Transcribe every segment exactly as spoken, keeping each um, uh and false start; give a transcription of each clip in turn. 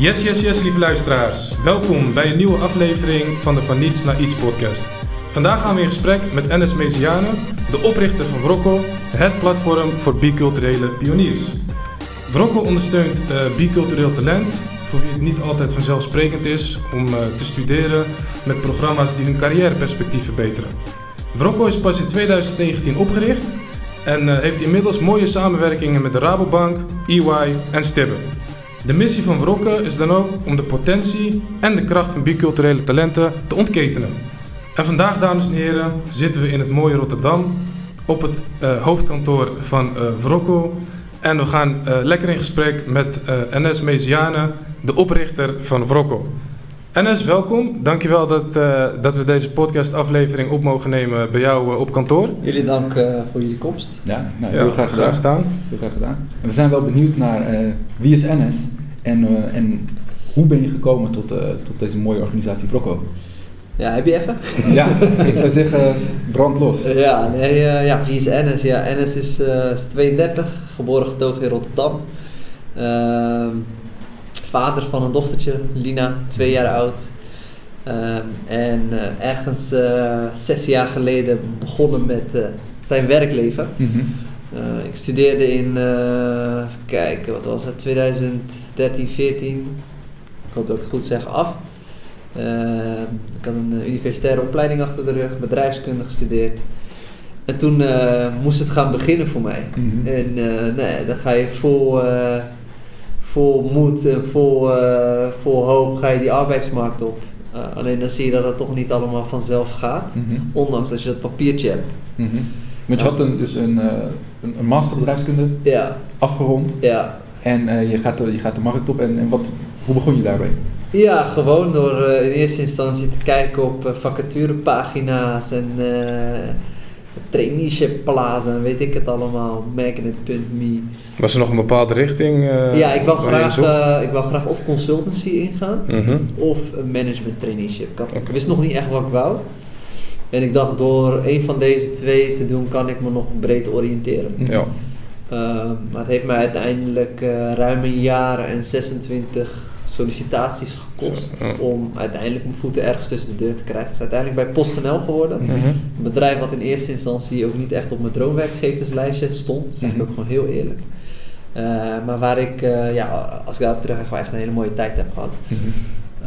Yes, yes, yes, lieve luisteraars. Welkom bij een nieuwe aflevering van de Van Niets naar Iets podcast. Vandaag gaan we in gesprek met Enes Meziane, de oprichter van Wrokko, het platform voor biculturele pioniers. Wrokko ondersteunt uh, bicultureel talent, voor wie het niet altijd vanzelfsprekend is om uh, te studeren met programma's die hun carrièreperspectief verbeteren. Wrokko is pas in twintig negentien opgericht en uh, heeft inmiddels mooie samenwerkingen met de Rabobank, E Y en Stibbe. De missie van Wrokko is dan ook om de potentie en de kracht van biculturele talenten te ontketenen. En vandaag, dames en heren, zitten we in het mooie Rotterdam op het uh, hoofdkantoor van uh, Wrokko. En we gaan uh, lekker in gesprek met uh, Enes Meziane, de oprichter van Wrokko. Enes, welkom. Dankjewel dat, uh, dat we deze podcastaflevering op mogen nemen bij jou uh, op kantoor. Jullie dank uh, voor jullie komst. Ja, nou, heel, ja graag graag gedaan. heel graag gedaan. En we zijn wel benieuwd naar uh, wie is Enes en, uh, en hoe ben je gekomen tot, uh, tot deze mooie organisatie Wrokko? Ja, heb je even? Ja, ik zou zeggen brand los. Ja, nee, uh, ja, wie is Enes? Ja, Enes is, uh, is tweeëndertig, geboren getogen in Rotterdam. Uh, vader van een dochtertje, Lina, twee jaar oud. Uh, en uh, ergens uh, zes jaar geleden begonnen met uh, zijn werkleven. Mm-hmm. Uh, ik studeerde in, uh, even kijken, wat was het, twintig dertien veertien, ik hoop dat ik het goed zeg, af. Uh, ik had een universitaire opleiding achter de rug, bedrijfskunde gestudeerd. En toen uh, moest het gaan beginnen voor mij. Mm-hmm. En uh, nee, dan ga je vol, uh, vol moed en vol, uh, vol hoop ga je die arbeidsmarkt op. Uh, alleen dan zie je dat het toch niet allemaal vanzelf gaat. Mm-hmm. Ondanks dat je dat papiertje hebt. Mm-hmm. Want je had een, dus een, uh, een, een master bedrijfskunde ja. afgerond. Ja. En uh, je, gaat de, je gaat de markt op. En, en wat, hoe begon je daarbij? Ja, gewoon door uh, in eerste instantie te kijken op uh, vacaturepagina's en uh, traineeshipblazen en weet ik het allemaal, magnet punt me. Was er nog een bepaalde richting? Uh, ja, ik wou, graag, uh, ik wou graag of consultancy ingaan mm-hmm. of een management traineeship. Ik, had, okay. ik wist nog niet echt wat ik wou. En ik dacht door een van deze twee te doen kan ik me nog breed oriënteren. Ja. Uh, maar het heeft mij uiteindelijk uh, ruim een jaar en zesentwintig... sollicitaties gekost om uiteindelijk mijn voeten ergens tussen de deur te krijgen. Het is uiteindelijk bij PostNL geworden. Mm-hmm. Een bedrijf wat in eerste instantie ook niet echt op mijn droomwerkgeverslijstje stond. Dat zeg ik ook gewoon heel eerlijk. Uh, maar waar ik, uh, ja, als ik daarop terug ga, gewoon echt een hele mooie tijd heb gehad. Mm-hmm.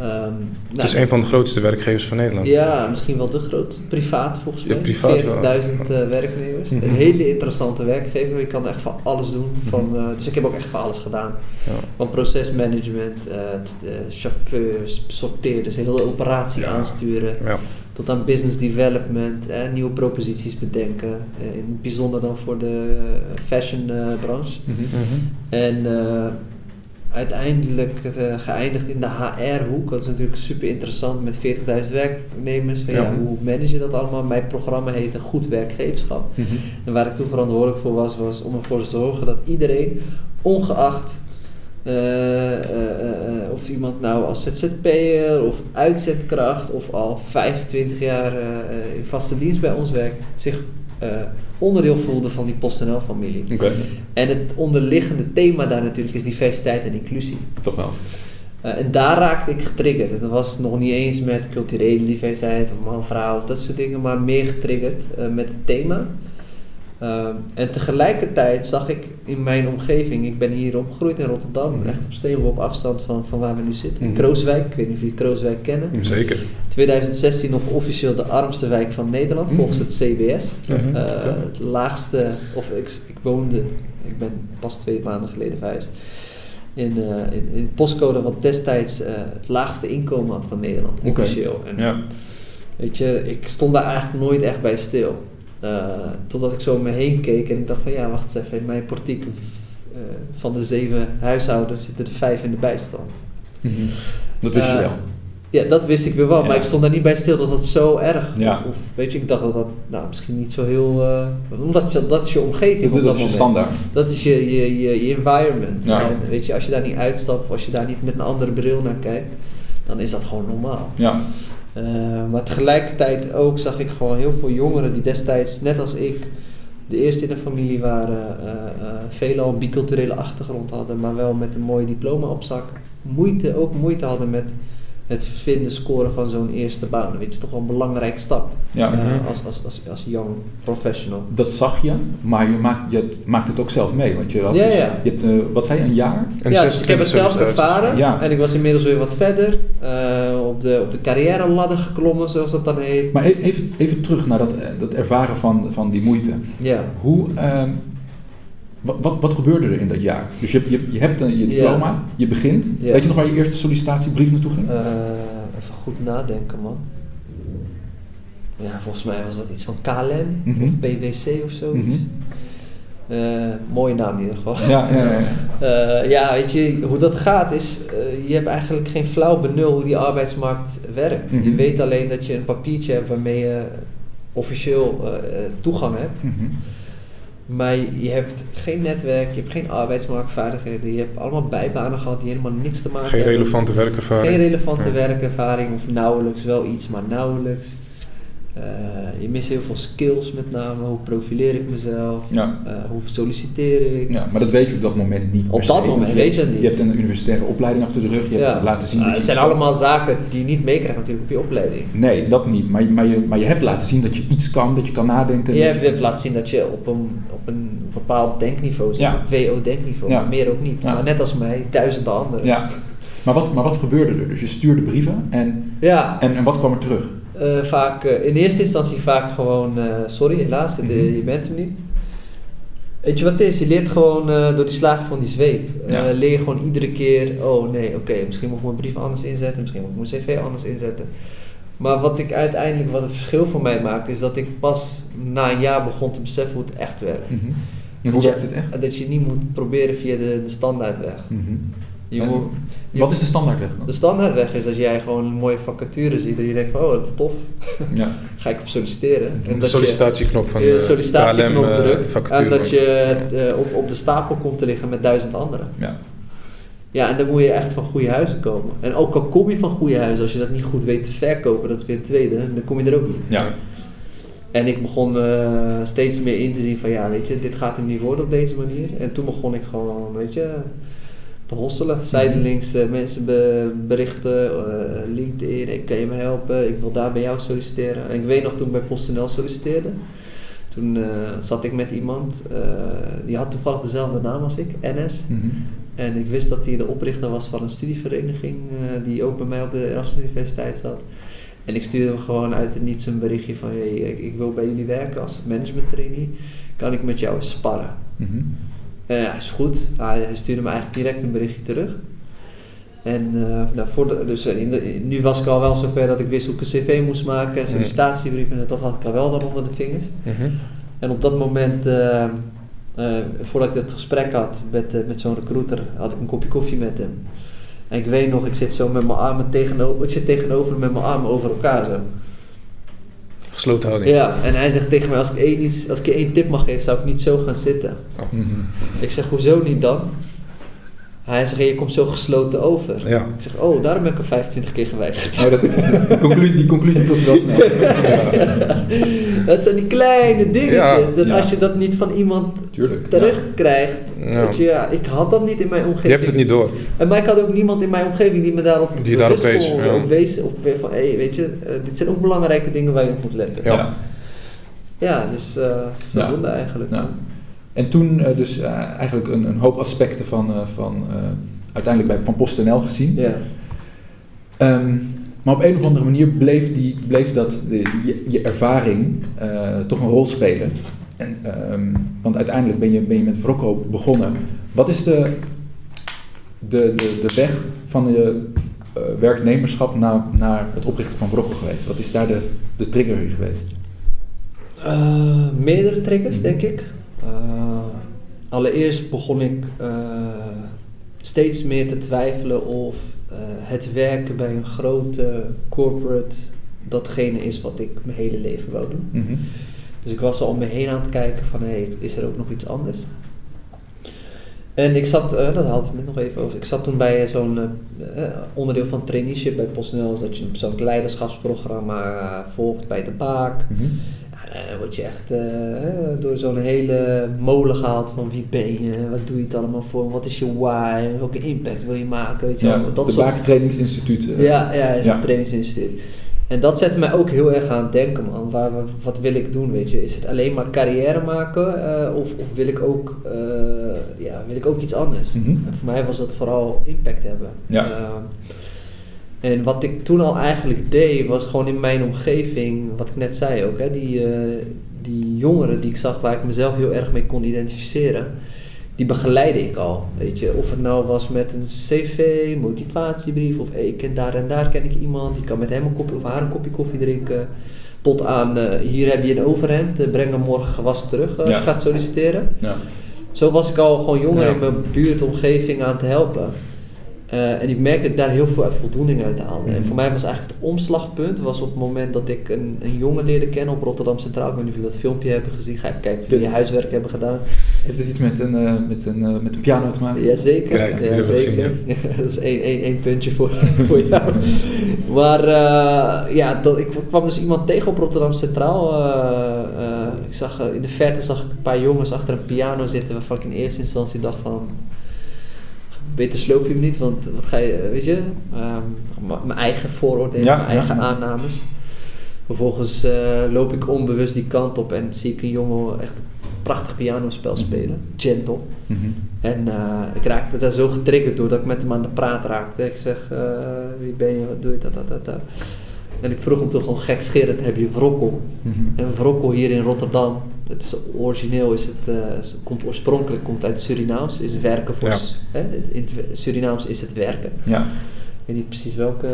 Um, nou, het is een van de grootste werkgevers van Nederland. Ja, misschien wel de grootste. Privaat volgens mij. Ja, veertigduizend uh, werknemers. Mm-hmm. Een hele interessante werkgever. Je kan echt van alles doen. Van, uh, dus ik heb ook echt van alles gedaan. Ja. Van procesmanagement, uh, t- uh, chauffeurs, sorteerders, dus hele operatie ja. aansturen. Ja. Tot aan business development en eh, nieuwe proposities bedenken. Uh, in het bijzonder dan voor de fashion uh, branche. Mm-hmm. En... Uh, uiteindelijk uh, geëindigd in de H R-hoek. Dat is natuurlijk super interessant met veertigduizend werknemers. Van, ja. Ja, hoe manage je dat allemaal? Mijn programma heette Goed Werkgeverschap. Mm-hmm. En waar ik toen verantwoordelijk voor was, was om ervoor te zorgen dat iedereen, ongeacht uh, uh, uh, of iemand nou als Z Z P'er of uitzendkracht of al vijfentwintig jaar uh, in vaste dienst bij ons werkt, zich Uh, onderdeel voelde van die PostNL-familie. Okay. En het onderliggende thema daar natuurlijk is diversiteit en inclusie. Toch wel. Uh, en daar raakte ik getriggerd. En dat was nog niet eens met culturele diversiteit of man-vrouw of dat soort dingen, maar meer getriggerd uh, met het thema. Uh, en tegelijkertijd zag ik in mijn omgeving, ik ben hier opgegroeid in Rotterdam, mm-hmm. echt op steenworp afstand van, van waar we nu zitten. Mm-hmm. Krooswijk, ik weet niet of jullie Krooswijk kennen. Zeker. twintig zestien nog officieel de armste wijk van Nederland, mm-hmm. volgens het C B S. Mm-hmm. Uh, okay. Het laagste, of ik, ik woonde, ik ben pas twee maanden geleden verhuisd, in, uh, in, in postcode wat destijds uh, het laagste inkomen had van Nederland, officieel. Okay. En, ja. Weet je, ik stond daar eigenlijk nooit echt bij stil. Uh, totdat ik zo om me heen keek en ik dacht van ja, wacht eens even, in mijn portiek uh, van de zeven huishoudens zitten er vijf in de bijstand. Mm-hmm. Dat wist uh, je wel. Ja, dat wist ik weer wel, ja. Maar ik stond daar niet bij stil dat dat zo erg ja. of, of weet je, ik dacht dat dat nou, misschien niet zo heel... Uh, omdat je, dat is je omgeving. Dat, dat is je standaard. Dat is je, je, je, je environment. Ja. En, weet je, als je daar niet uitstapt of als je daar niet met een andere bril naar kijkt, dan is dat gewoon normaal. Ja. Uh, maar tegelijkertijd ook zag ik gewoon heel veel jongeren die destijds, net als ik, de eerste in de familie waren, uh, uh, veelal een biculturele achtergrond hadden, maar wel met een mooi diploma op zak. moeite, ook moeite hadden met het vinden, scoren van zo'n eerste baan. Dan weet je, toch wel een belangrijke stap ja. uh, als, als, als, als young professional. Dat zag je, maar je maakt, je maakt het ook zelf mee. Want je had ja, dus, ja. Je hebt, uh, wat zei je, een jaar? En ja, dus ik heb het zelf ervaren ja. en ik was inmiddels weer wat verder. Uh, op de, op de carrière ladder geklommen, zoals dat dan heet. Maar even, even terug naar dat, dat ervaren van, van die moeite. Ja. Hoe... Uh, Wat, wat, wat gebeurde er in dat jaar? Dus je, je, je hebt een, je diploma, yeah. je begint. Yeah. Weet je nog waar je eerste sollicitatiebrief naartoe ging? Uh, even goed nadenken, man. Ja, volgens mij was dat iets van K L M mm-hmm. of B W C of zoiets. Mm-hmm. Uh, mooie naam in ieder geval. Ja, ja, ja, ja. Uh, ja, weet je, hoe dat gaat is, uh, je hebt eigenlijk geen flauw benul hoe die arbeidsmarkt werkt. Mm-hmm. Je weet alleen dat je een papiertje hebt waarmee je officieel uh, toegang hebt. Mm-hmm. Maar je hebt geen netwerk, je hebt geen arbeidsmarktvaardigheden, je hebt allemaal bijbanen gehad die helemaal niks te maken geen hebben. Geen relevante werkervaring. Geen relevante ja. werkervaring of nauwelijks, wel iets, maar nauwelijks. Uh, je mist heel veel skills met name, hoe profileer ik mezelf, ja. uh, hoe solliciteer ik. Ja, maar dat weet je op dat moment niet. Op dat moment weet je dat niet. Je hebt een universitaire opleiding achter de rug, je hebt ja. laten zien uh, dat je... Het zijn allemaal zaken die je niet meekrijgt natuurlijk op je opleiding. Nee, dat niet, maar, maar, je, maar je hebt laten zien dat je iets kan, dat je kan nadenken. Je hebt, je hebt laten zien dat je op een, op een bepaald denkniveau zit, ja. op W O-denkniveau, ja. meer ook niet. Ja. Maar net als mij, duizenden anderen. Ja. Maar, wat, maar wat gebeurde er? Dus je stuurde brieven en, ja. en, en wat kwam er terug? Uh, vaak, uh, in eerste instantie vaak gewoon, uh, sorry helaas, mm-hmm. de, je bent hem niet. Weet je wat het is? Je leert gewoon uh, door die slagen van die zweep. Ja. Uh, leer je gewoon iedere keer, oh nee, oké, okay, misschien moet ik mijn brief anders inzetten, misschien moet ik mijn cv anders inzetten. Maar wat ik uiteindelijk, wat het verschil voor mij maakt, is dat ik pas na een jaar begon te beseffen hoe het echt werkt. Mm-hmm. En hoe werkt het echt? Dat je niet moet proberen via de, de standaardweg. Mm-hmm. Je moet, je wat is de standaardweg dan? De standaardweg is dat jij gewoon een mooie vacature ziet en je denkt van, oh, dat is tof. Ja. Ga ik op solliciteren. En de dat sollicitatieknop van de sollicitatieknop K L M drukt. Uh, en dat je uh, op, op de stapel komt te liggen met duizend anderen. Ja. Ja, en dan moet je echt van goede huizen komen. En ook al kom je van goede huizen, als je dat niet goed weet te verkopen, dat is weer een tweede, dan kom je er ook niet. Ja. En ik begon uh, steeds meer in te zien van, ja, weet je, dit gaat hem niet worden op deze manier. En toen begon ik gewoon, weet je... hosselen, zijdelings uh, mensen be- berichten, uh, LinkedIn, ik kan je me helpen, ik wil daar bij jou solliciteren. En ik weet nog toen ik bij PostNL solliciteerde, toen uh, zat ik met iemand, uh, die had toevallig dezelfde naam als ik, Enes. Mm-hmm. En ik wist dat hij de oprichter was van een studievereniging, uh, die ook bij mij op de Erasmus Universiteit zat. En ik stuurde hem gewoon uit het niets een berichtje van, hey, ik wil bij jullie werken als management trainee, kan ik met jou eens sparren? Mm-hmm. Uh, hij is goed. Hij, hij stuurde me eigenlijk direct een berichtje terug. En uh, nou, voor de, dus in de, nu was ik al wel zover dat ik wist hoe ik een cv moest maken en sollicitatiebrieven. En dat had ik al wel dan onder de vingers. Uh-huh. En op dat moment, uh, uh, voordat ik dat gesprek had met, uh, met zo'n recruiter, had ik een kopje koffie met hem. En ik weet nog, ik zit zo met mijn armen tegenover, ik zit tegenover met mijn armen over elkaar zo. Gesloten houding. Ja, en hij zegt tegen mij, als ik, één iets, als ik je één tip mag geven, zou ik niet zo gaan zitten. Oh. Mm-hmm. Ik zeg, hoezo niet dan? Hij zegt, je komt zo gesloten over. Ja. Ik zeg, oh, daarom heb ik er vijfentwintig keer geweigerd. Oh, dat, die conclusie, die conclusie tot wel snel. Ja. Dat zijn die kleine dingetjes, ja. dat ja. als je dat niet van iemand Tuurlijk, terugkrijgt. Ja. Dat je, ja, ik had dat niet in mijn omgeving. Je hebt het niet door. En maar ik had ook niemand in mijn omgeving die me daarop die daarop wees, kon, ja. wees. Op weer van, hé, hey, weet je, uh, dit zijn ook belangrijke dingen waar je op moet letten. Ja, ja. ja dus uh, zodoende ja. eigenlijk. Ja. En toen uh, dus uh, eigenlijk een, een hoop aspecten van, uh, van uh, uiteindelijk bij, van PostNL gezien. Ja. Um, maar op een of andere manier bleef, die, bleef dat de, die, je ervaring uh, toch een rol spelen. En, um, want uiteindelijk ben je, ben je met Wrokko begonnen. Wat is de, de, de, de weg van je uh, werknemerschap na, naar het oprichten van Wrokko geweest? Wat is daar de, de trigger geweest? Uh, meerdere triggers, denk ik. Uh, allereerst begon ik uh, steeds meer te twijfelen of uh, het werken bij een grote corporate datgene is wat ik mijn hele leven wou doen. Mm-hmm. Dus ik was al om me heen aan het kijken van, hé, hey, is er ook nog iets anders? En ik zat, uh, dat had ik net nog even over, ik zat toen bij zo'n uh, onderdeel van traineeship bij PostNL, dat je zo'n leiderschapsprogramma volgt bij De Baak. Mm-hmm. Uh, word je echt uh, door zo'n hele molen gehaald van wie ben je, wat doe je het allemaal voor, wat is je why, welke impact wil je maken, weet je ja, wel. Dat de soort... Baak trainingsinstituut. Uh, ja, ja, is ja. een trainingsinstituut. En dat zette mij ook heel erg aan het denken, man. Waar, wat wil ik doen, weet je? Is het alleen maar carrière maken uh, of, of wil, ik ook, uh, ja, wil ik ook iets anders? Mm-hmm. En voor mij was dat vooral impact hebben. Ja. Uh, En wat ik toen al eigenlijk deed, was gewoon in mijn omgeving, wat ik net zei ook, hè, die, uh, die jongeren die ik zag waar ik mezelf heel erg mee kon identificeren, die begeleidde ik al, weet je. Of het nou was met een cv, motivatiebrief, of hey, ik ken daar en daar ken ik iemand, die kan met hem een kopje of haar een kopje koffie drinken, tot aan uh, hier heb je een overhemd, uh, breng hem morgen gewas terug als uh, ja. je gaat solliciteren. Ja. Zo was ik al gewoon jongeren ja. in mijn buurtomgeving aan het helpen. Uh, en ik merkte dat ik daar heel veel voldoening uit haalde. Mm. En voor mij was eigenlijk het omslagpunt... was op het moment dat ik een, een jongen leerde kennen op Rotterdam Centraal. Ik weet niet of jullie dat filmpje hebben gezien. Ga even kijken of jullie huiswerk hebben gedaan. Heeft dit iets met een, uh, met een, uh, met een piano te maken? Jazeker. Ja, ik heb het gezien, ja. Ja, dat is één, één, één puntje voor, voor jou. Maar uh, ja, dat, ik kwam dus iemand tegen op Rotterdam Centraal. Uh, uh, ik zag, uh, in de verte zag ik een paar jongens achter een piano zitten... waarvan ik in eerste instantie dacht van... beter sloop je hem niet, want wat ga je, weet je, um, mijn eigen vooroordelen, ja, mijn eigen ja. aannames. Vervolgens uh, loop ik onbewust die kant op en zie ik een jongen echt een prachtig pianospel spelen, gentle. Mm-hmm. En uh, ik raakte daar zo getriggerd door dat ik met hem aan de praat raakte. Ik zeg, uh, wie ben je, wat doe je, dat, dat, dat, dat. En ik vroeg hem toen gewoon gekscherend, heb je Wrokko? Mm-hmm. En Wrokko hier in Rotterdam, het is origineel, is het, uh, het komt, oorspronkelijk komt uit Surinaams, is werken voor... Ja. Su- hè? In Surinaams is het werken. Ja. Ik weet niet precies welke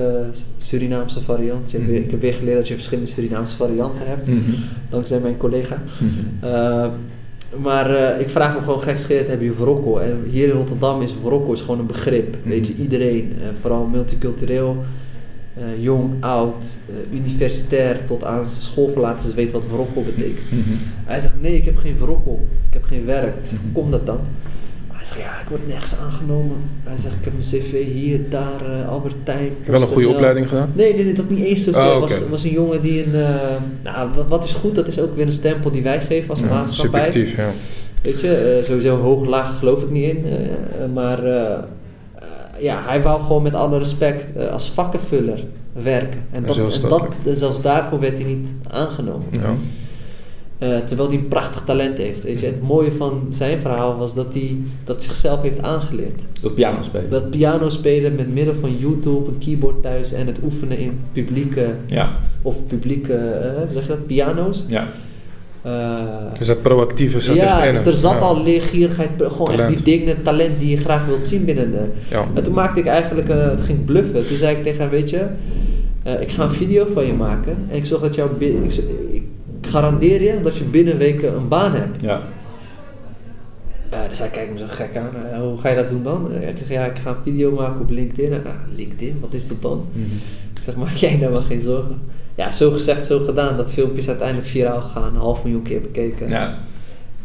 Surinaamse variant. Je mm-hmm. heb, ik heb weer geleerd dat je verschillende Surinaamse varianten hebt, mm-hmm. dankzij mijn collega. Mm-hmm. Uh, maar uh, ik vraag hem gewoon gekscherend, heb je Wrokko? En hier in Rotterdam is Wrokko is gewoon een begrip, mm-hmm. weet je, iedereen, uh, vooral multicultureel. Uh, jong, oud, uh, universitair tot aan schoolverlaters weet wat Wrokko betekent. Mm-hmm. Hij zegt, nee, ik heb geen Wrokko, ik heb geen werk. Ik zeg, hoe komt dat dan? Hij zegt, ja, ik word nergens aangenomen. Hij zegt, ik heb mijn cv hier, daar, uh, Albert Heijn. Wel een goede opleiding gedaan? Nee, nee, nee, dat niet eens zozeer. Oh, okay. was, was een jongen die een... Uh, nou, wat, wat is goed, dat is ook weer een stempel die wij geven als ja, maatschappij. Subjectief, ja. Weet je, uh, sowieso hoog, laag geloof ik niet in, uh, uh, maar... Uh, Ja, hij wou gewoon met alle respect uh, als vakkenvuller werken. En, dat, en, zelfs, en dat, dat, zelfs daarvoor werd hij niet aangenomen. Ja. Uh, terwijl hij een prachtig talent heeft. Weet je. Het mooie van zijn verhaal was dat hij dat zichzelf heeft aangeleerd. Dat piano spelen. Dat piano spelen met middel van YouTube, een keyboard thuis en het oefenen in publieke... Ja. Of publieke, uh, hoe zeg je dat, piano's. Ja. Uh, dus dat proactieve zat ja, dus er zat ja. al leergierigheid, gewoon talent. Echt die dingen, talent die je graag wilt zien binnen de... Ja. En toen maakte ik eigenlijk, uh, het ging bluffen. Toen zei ik tegen hem, weet je, uh, ik ga een video van je maken en ik zorg dat jou binnen, ik, ik garandeer je dat je binnen weken een baan hebt. Ja. Uh, dus hij kijkt me zo gek aan, uh, hoe ga je dat doen dan? Uh, ik zeg, ja, ik ga een video maken op LinkedIn. Uh, LinkedIn, wat is dat dan? Mm-hmm. Ik zeg, maak jij nou maar geen zorgen. Ja, zo gezegd, zo gedaan. Dat filmpje is uiteindelijk viraal gegaan. Een half miljoen keer bekeken. Ja.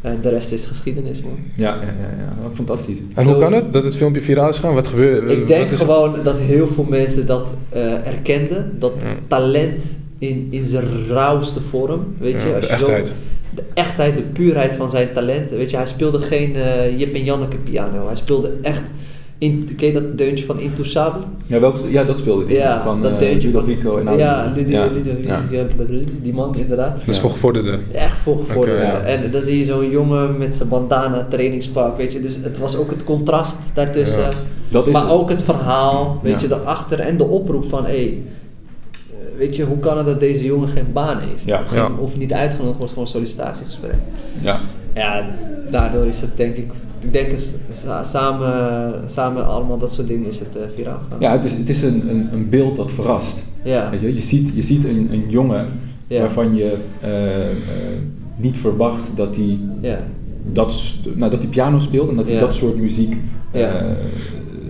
En de rest is geschiedenis, man. Ja, ja, ja, ja. Fantastisch. En zo hoe kan het dat het filmpje viraal is gegaan? Wat gebeurt? Ik denk is gewoon dat heel veel mensen dat uh, erkenden. Dat ja. talent in, in zijn rauwste vorm. Weet ja, je, als de je echtheid. Zo, de echtheid, de puurheid van zijn talent. Weet je, hij speelde geen uh, Jip en Janneke piano. Hij speelde echt... In, ken je dat deuntje van Intouchables? Ja, welk, ja, dat speelde ik. Ja, van dat uh, Ludovico en ja, Ludovico, ja. ja. die man inderdaad. Dat is ja. voor gevorderde. Echt voor gevorderde. Okay, ja. En dan zie je zo'n jongen met zijn bandana, trainingspak, weet je. Dus het was ook het contrast daartussen. Ja. Dat is maar het. Ook het verhaal, weet ja. je, daarachter en de oproep van, hé, hey, weet je, hoe kan het dat deze jongen geen baan heeft? Ja. Of, geen, ja. of niet uitgenodigd wordt voor een sollicitatiegesprek. Ja. Ja, daardoor is het denk ik... Ik denk samen, samen allemaal dat soort dingen is het uh, viraal gaan. Ja, het is, het is een, een, een beeld dat verrast. Ja. Weet je, je ziet, je ziet een, een jongen ja. waarvan je uh, uh, niet verwacht dat hij ja. dat, nou, dat hij piano speelt en dat hij ja. dat soort muziek uh, ja.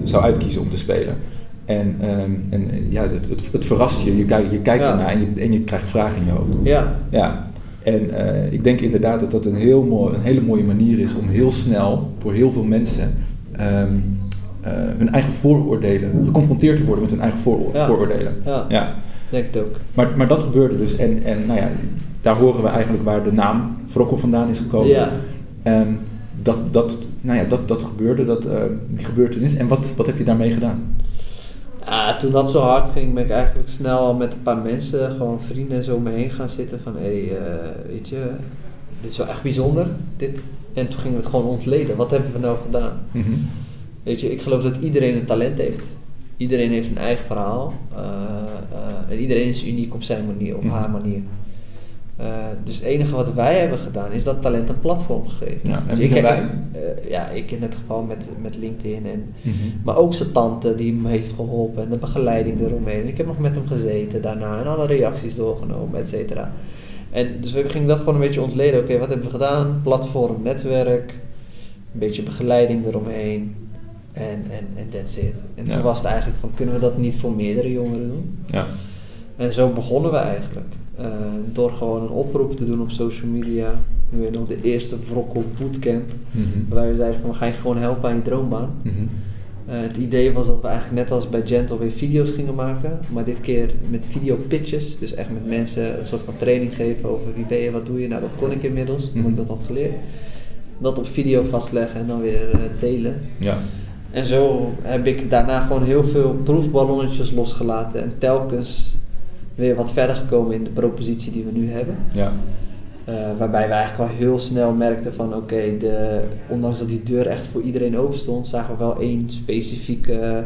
zou uitkiezen om te spelen. En, um, en ja, het, het, het verrast je, je, kijk, je kijkt ja. ernaar en je, en je krijgt vragen in je hoofd. Ja. Ja. En uh, ik denk inderdaad dat dat een, heel mooi, een hele mooie manier is om heel snel voor heel veel mensen um, uh, hun eigen vooroordelen, geconfronteerd te worden met hun eigen vooroordelen. Ja, ja. ja. denk het ook. Maar, maar dat gebeurde dus en, en nou ja, daar horen we eigenlijk waar de naam Wrokko vandaan is gekomen. Ja. Um, dat, dat, nou ja, dat, dat gebeurde, dat, uh, die gebeurtenis. En wat, wat heb je daarmee gedaan? Ah, toen dat zo hard ging, ben ik eigenlijk snel al met een paar mensen, gewoon vrienden, zo om me heen gaan zitten van, hé, hey, uh, weet je, dit is wel echt bijzonder, dit. En toen gingen we het gewoon ontleden. Wat hebben we nou gedaan? Mm-hmm. Weet je, ik geloof dat iedereen een talent heeft. Iedereen heeft een eigen verhaal. Uh, uh, en iedereen is uniek op zijn manier, op mm-hmm. haar manier. Uh, dus het enige wat wij hebben gedaan, is dat talent een platform gegeven. Ja, en dus ik, wij? Uh, ja, ik in het geval met, met LinkedIn. En, mm-hmm. Maar ook zijn tante die hem heeft geholpen en de begeleiding eromheen. En ik heb nog met hem gezeten daarna en alle reacties doorgenomen, et cetera. En dus we gingen dat gewoon een beetje ontleden. Oké, okay, wat hebben we gedaan? Platform, netwerk, een beetje begeleiding eromheen. En, en, en that's it. En toen ja. was het eigenlijk van, kunnen we dat niet voor meerdere jongeren doen? Ja. En zo begonnen we eigenlijk. Uh, door gewoon een oproep te doen op social media. Ik weet nog, de eerste Wrokko bootcamp. Mm-hmm. Waar we zeiden van, we gaan je gewoon helpen aan je droombaan. Mm-hmm. Uh, het idee was dat we eigenlijk net als bij Gentle weer video's gingen maken. Maar dit keer met video pitches. Dus echt met mensen een soort van training geven over wie ben je, wat doe je. Nou, dat kon ik inmiddels, omdat mm-hmm. ik dat had geleerd. Dat op video vastleggen en dan weer uh, delen. Ja. En zo heb ik daarna gewoon heel veel proefballonnetjes losgelaten. En telkens weer wat verder gekomen in de propositie die we nu hebben. Ja. Uh, waarbij we eigenlijk wel heel snel merkten van oké, okay, ondanks dat die deur echt voor iedereen open stond, zagen we wel één specifiek uh,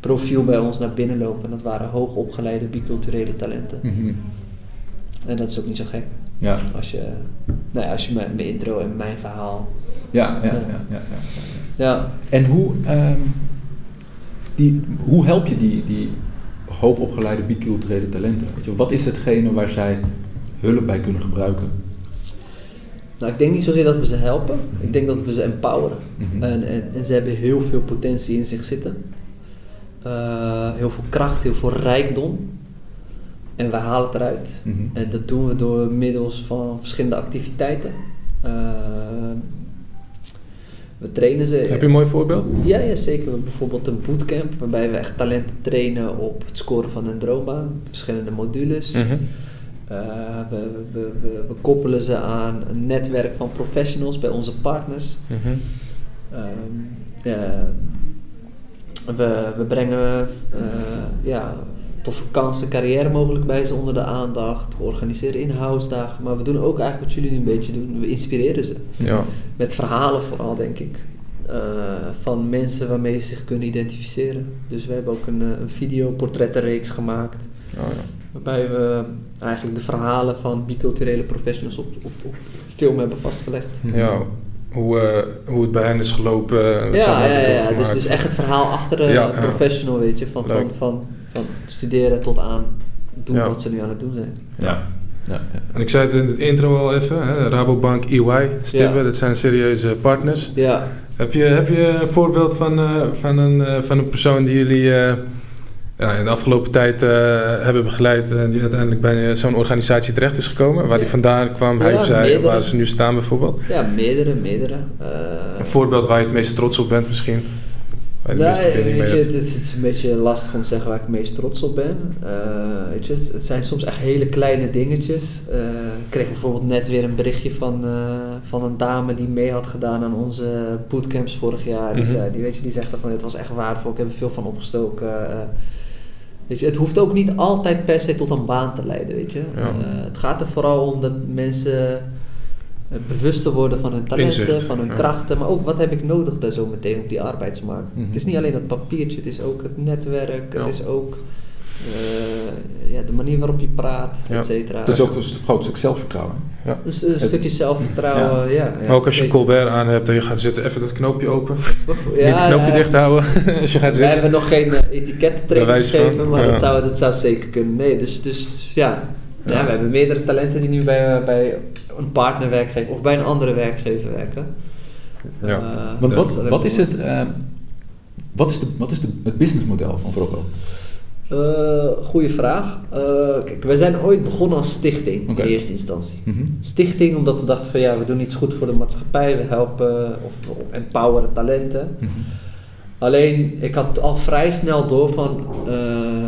profiel bij ons naar binnen lopen. En dat waren hoogopgeleide biculturele talenten. Mm-hmm. En dat is ook niet zo gek. Ja. Als je, nou ja, als je mijn, mijn intro en mijn verhaal... Ja, ja, uh, ja, ja, ja, ja. ja. En hoe, um, die, hoe help je die, die hoogopgeleide biculturele talenten? Weet je, wat is hetgene waar zij hulp bij kunnen gebruiken? Nou, ik denk niet zozeer dat we ze helpen. Ik denk dat we ze empoweren. Mm-hmm. En, en, en ze hebben heel veel potentie in zich zitten. Uh, heel veel kracht, heel veel rijkdom. En we halen het eruit. Mm-hmm. En dat doen we door middels van verschillende activiteiten. Uh, we trainen ze. Heb je een mooi voorbeeld? Ja, ja, zeker. Bijvoorbeeld een bootcamp waarbij we echt talenten trainen op het scoren van een droombaan. Verschillende modules. Mm-hmm. Uh, we, we, we, we koppelen ze aan een netwerk van professionals bij onze partners. Mm-hmm. Um, uh, we, we brengen uh, ja, toffe kansen, carrière mogelijk bij ze onder de aandacht. We organiseren in-house dagen, maar we doen ook eigenlijk wat jullie nu een beetje doen. We inspireren ze. Ja. Met verhalen vooral, denk ik. Uh, van mensen waarmee ze zich kunnen identificeren. Dus we hebben ook een, een videoportrettenreeks gemaakt. Oh, ja. Waarbij we eigenlijk de verhalen van biculturele professionals op, op, op film hebben vastgelegd. Ja, hoe, uh, hoe het bij hen is gelopen. Ja, ja, ja, dus, dus echt het verhaal achter de ja, professional, ja. weet je. Van, van, van, van studeren tot aan doen ja. wat ze nu aan het doen zijn. Ja. Ja, ja. En ik zei het in het intro al even, hè, Rabobank, E Y, Stibbe, ja. dat zijn serieuze partners. Ja. Heb je, heb je een voorbeeld van, uh, van, een, uh, van een persoon die jullie... Uh, Ja, in de afgelopen tijd uh, hebben begeleid uh, die uiteindelijk bij zo'n organisatie terecht is gekomen. Waar ja. die vandaan kwam, hij ja, of zij, meerdere. Waar ze nu staan bijvoorbeeld. Ja, meerdere, meerdere. Uh, een voorbeeld waar je het meest trots op bent misschien? Waar je nou, de weet je, mee het, het is een beetje lastig om te zeggen waar ik het meest trots op ben. Uh, weet je, het, het zijn soms echt hele kleine dingetjes. Uh, ik kreeg bijvoorbeeld net weer een berichtje van, uh, van een dame die mee had gedaan aan onze bootcamps vorig jaar. Die, mm-hmm. zei, die, weet je, die zegt van, het was echt waardevol, ik heb er veel van opgestoken. Uh, Weet je, het hoeft ook niet altijd per se tot een baan te leiden, weet je. Ja. Uh, het gaat er vooral om dat mensen bewust te worden van hun talenten, Inzicht, van hun ja. krachten. Maar ook, wat heb ik nodig daar zo meteen op die arbeidsmarkt? Mm-hmm. Het is niet alleen dat papiertje, het is ook het netwerk, ja. het is ook uh, ja, de manier waarop je praat, ja. et cetera. Het is ook een groot stuk zelfvertrouwen. Ja. Dus een stukje zelfvertrouwen, ja. ja, ja. Ook als je Colbert aan hebt en je gaat zitten, even dat knoopje open. Ja, niet het knoopje ja, dicht houden als je gaat zitten. Wij hebben nog geen uh, etikettentraining gegeven, maar ja. dat, zou, dat zou zeker kunnen. Nee, dus, dus ja. Ja. ja, we hebben meerdere talenten die nu bij, bij een partnerwerkgever of bij een andere werkgever werken. Ja. Uh, Want wat, wat, wat is het, uh, wat is, de, wat is de, het businessmodel van Wrokko? Uh, goeie vraag. Uh, kijk, wij zijn ooit begonnen als stichting okay. in eerste instantie. Mm-hmm. Stichting omdat we dachten van ja, we doen iets goed voor de maatschappij, we helpen of, of empoweren talenten. Mm-hmm. Alleen, ik had al vrij snel door van uh, uh,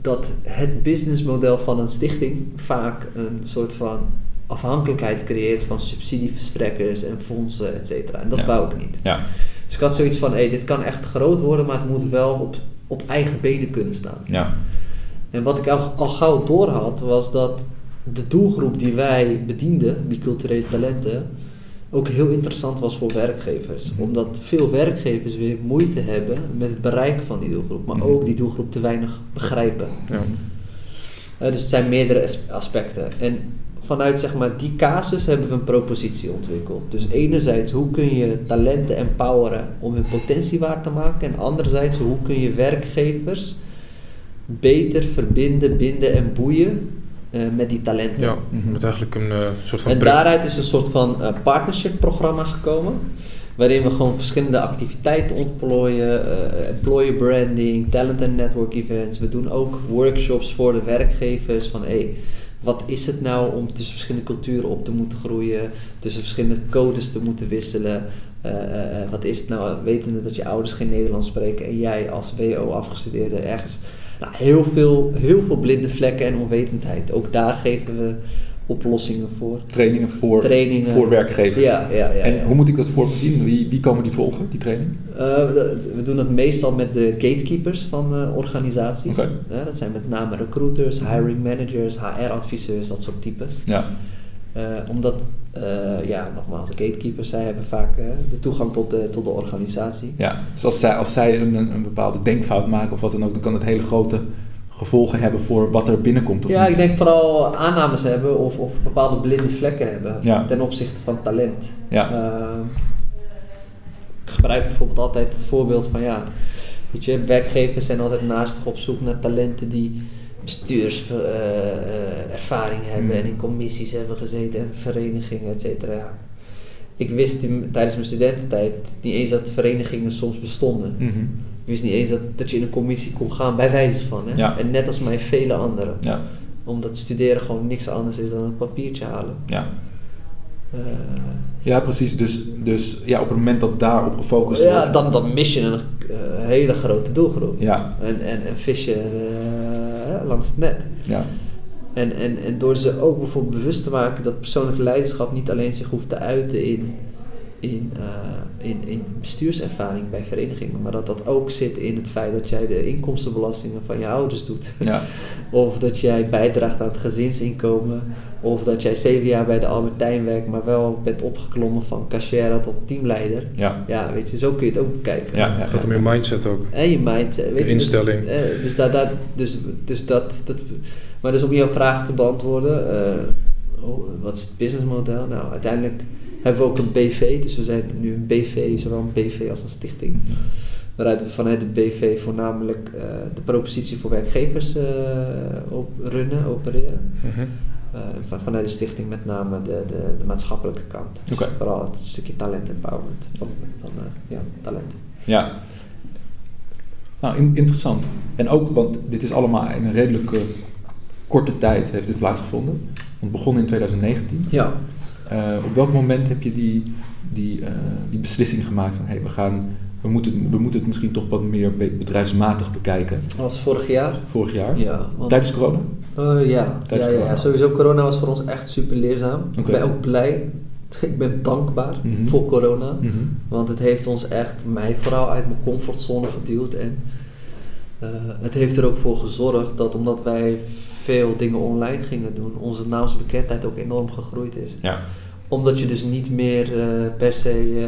dat het businessmodel van een stichting vaak een soort van afhankelijkheid creëert van subsidieverstrekkers en fondsen, et cetera. En dat ja. wou ik niet. Ja. Dus ik had zoiets van, hey, dit kan echt groot worden, maar het moet wel op, op eigen benen kunnen staan. Ja. En wat ik al, al gauw door had, was dat de doelgroep die wij bedienden, biculturele talenten, ook heel interessant was voor werkgevers. Mm-hmm. Omdat veel werkgevers weer moeite hebben met het bereiken van die doelgroep, maar mm-hmm. ook die doelgroep te weinig begrijpen. Ja. Uh, dus het zijn meerdere aspecten. En vanuit zeg maar, die casus hebben we een propositie ontwikkeld. Dus enerzijds, hoe kun je talenten empoweren om hun potentie waar te maken? En anderzijds, hoe kun je werkgevers beter verbinden, binden en boeien uh, met die talenten? Ja, met eigenlijk een uh, soort van... En brug. Daaruit is een soort van uh, partnership programma gekomen, waarin we gewoon verschillende activiteiten ontplooien, uh, employer branding, talent en network events. We doen ook workshops voor de werkgevers van, hey, wat is het nou om tussen verschillende culturen op te moeten groeien, tussen verschillende codes te moeten wisselen? Uh, wat is het nou, wetende dat je ouders geen Nederlands spreken en jij als W O-afgestudeerde ergens... Nou, heel veel, heel veel blinde vlekken en onwetendheid. Ook daar geven we oplossingen voor. Trainingen voor, trainingen. voor werkgevers. Ja, ja, ja, en ja. Hoe moet ik dat voor me zien? Wie, wie komen die volgen, die training? Uh, we doen dat meestal met de gatekeepers van uh, organisaties. Okay. Uh, dat zijn met name recruiters, hiring managers, H R-adviseurs, dat soort types. Ja. Uh, omdat, uh, ja, nogmaals, de gatekeepers, zij hebben vaak uh, de toegang tot de, tot de organisatie. Ja, dus als zij, als zij een, een bepaalde denkfout maken of wat dan ook, dan kan het hele grote gevolgen hebben voor wat er binnenkomt. Of ja, niet? Ik denk vooral aannames hebben of, of bepaalde blinde vlekken hebben ja. ten opzichte van talent. Ja. Uh, ik gebruik bijvoorbeeld altijd het voorbeeld van, ja, weet je, werkgevers zijn altijd naastig op zoek naar talenten die bestuurservaring uh, uh, hebben mm. en in commissies hebben gezeten en verenigingen, et cetera. Ja. Ik wist in, tijdens mijn studententijd niet eens dat verenigingen soms bestonden. Mm-hmm. Ik wist niet eens dat, dat je in een commissie kon gaan, bij wijze van. Hè? Ja. En net als mij vele anderen. Ja. Omdat studeren gewoon niks anders is dan een papiertje halen. Ja, uh, ja precies. Dus, dus ja, op het moment dat daarop gefocust wordt... Ja, dan, dan mis je een uh, hele grote doelgroep. Ja. En, en, en vis je uh, langs het net. Ja. En, en, en door ze ook bijvoorbeeld bewust te maken dat persoonlijk leiderschap niet alleen zich hoeft te uiten in... In, uh, in, in bestuurservaring bij verenigingen, maar dat dat ook zit in het feit dat jij de inkomstenbelastingen van je ouders doet. Ja. Of dat jij bijdraagt aan het gezinsinkomen, of dat jij zeven jaar bij de Albert Heijn werkt, maar wel bent opgeklommen van cashier tot teamleider. Ja. Ja, weet je, zo kun je het ook bekijken. Ja, het gaat om je mindset ook. En je mindset. Weet de je, instelling. Dus, eh, dus, dat, dat, dus, dus dat, dat... Maar dus om jouw vraag te beantwoorden, uh, oh, wat is het businessmodel? Nou, uiteindelijk hebben we ook een B V, dus we zijn nu een B V, zowel een B V als een stichting. Ja. Waaruit we vanuit de B V voornamelijk uh, de propositie voor werkgevers uh, op, runnen, opereren. Uh-huh. Uh, van, vanuit de stichting met name de, de, de maatschappelijke kant. Dus okay. Vooral het stukje talent empowerment van, van uh, ja, talent. Ja. Nou, in, interessant. En ook, want dit is allemaal in een redelijk uh, korte tijd heeft dit plaatsgevonden. Want het begon in twintig negentien. Ja. Uh, op welk moment heb je die, die, uh, die beslissing gemaakt van hey, we, gaan, we, moeten, we moeten het misschien toch wat meer bedrijfsmatig bekijken? Dat was vorig jaar. Vorig jaar? Ja. Want, tijdens corona? Uh, ja. Tijdens ja, corona. Ja, sowieso corona was voor ons echt super leerzaam. Okay. Ik ben ook blij. Ik ben dankbaar mm-hmm. voor corona. Mm-hmm. Want het heeft ons echt, mij vooral, uit mijn comfortzone geduwd. En uh, het heeft er ook voor gezorgd dat omdat wij veel dingen online gingen doen, onze naamsbekendheid ook enorm gegroeid is. Ja. Omdat je dus niet meer uh, per se uh,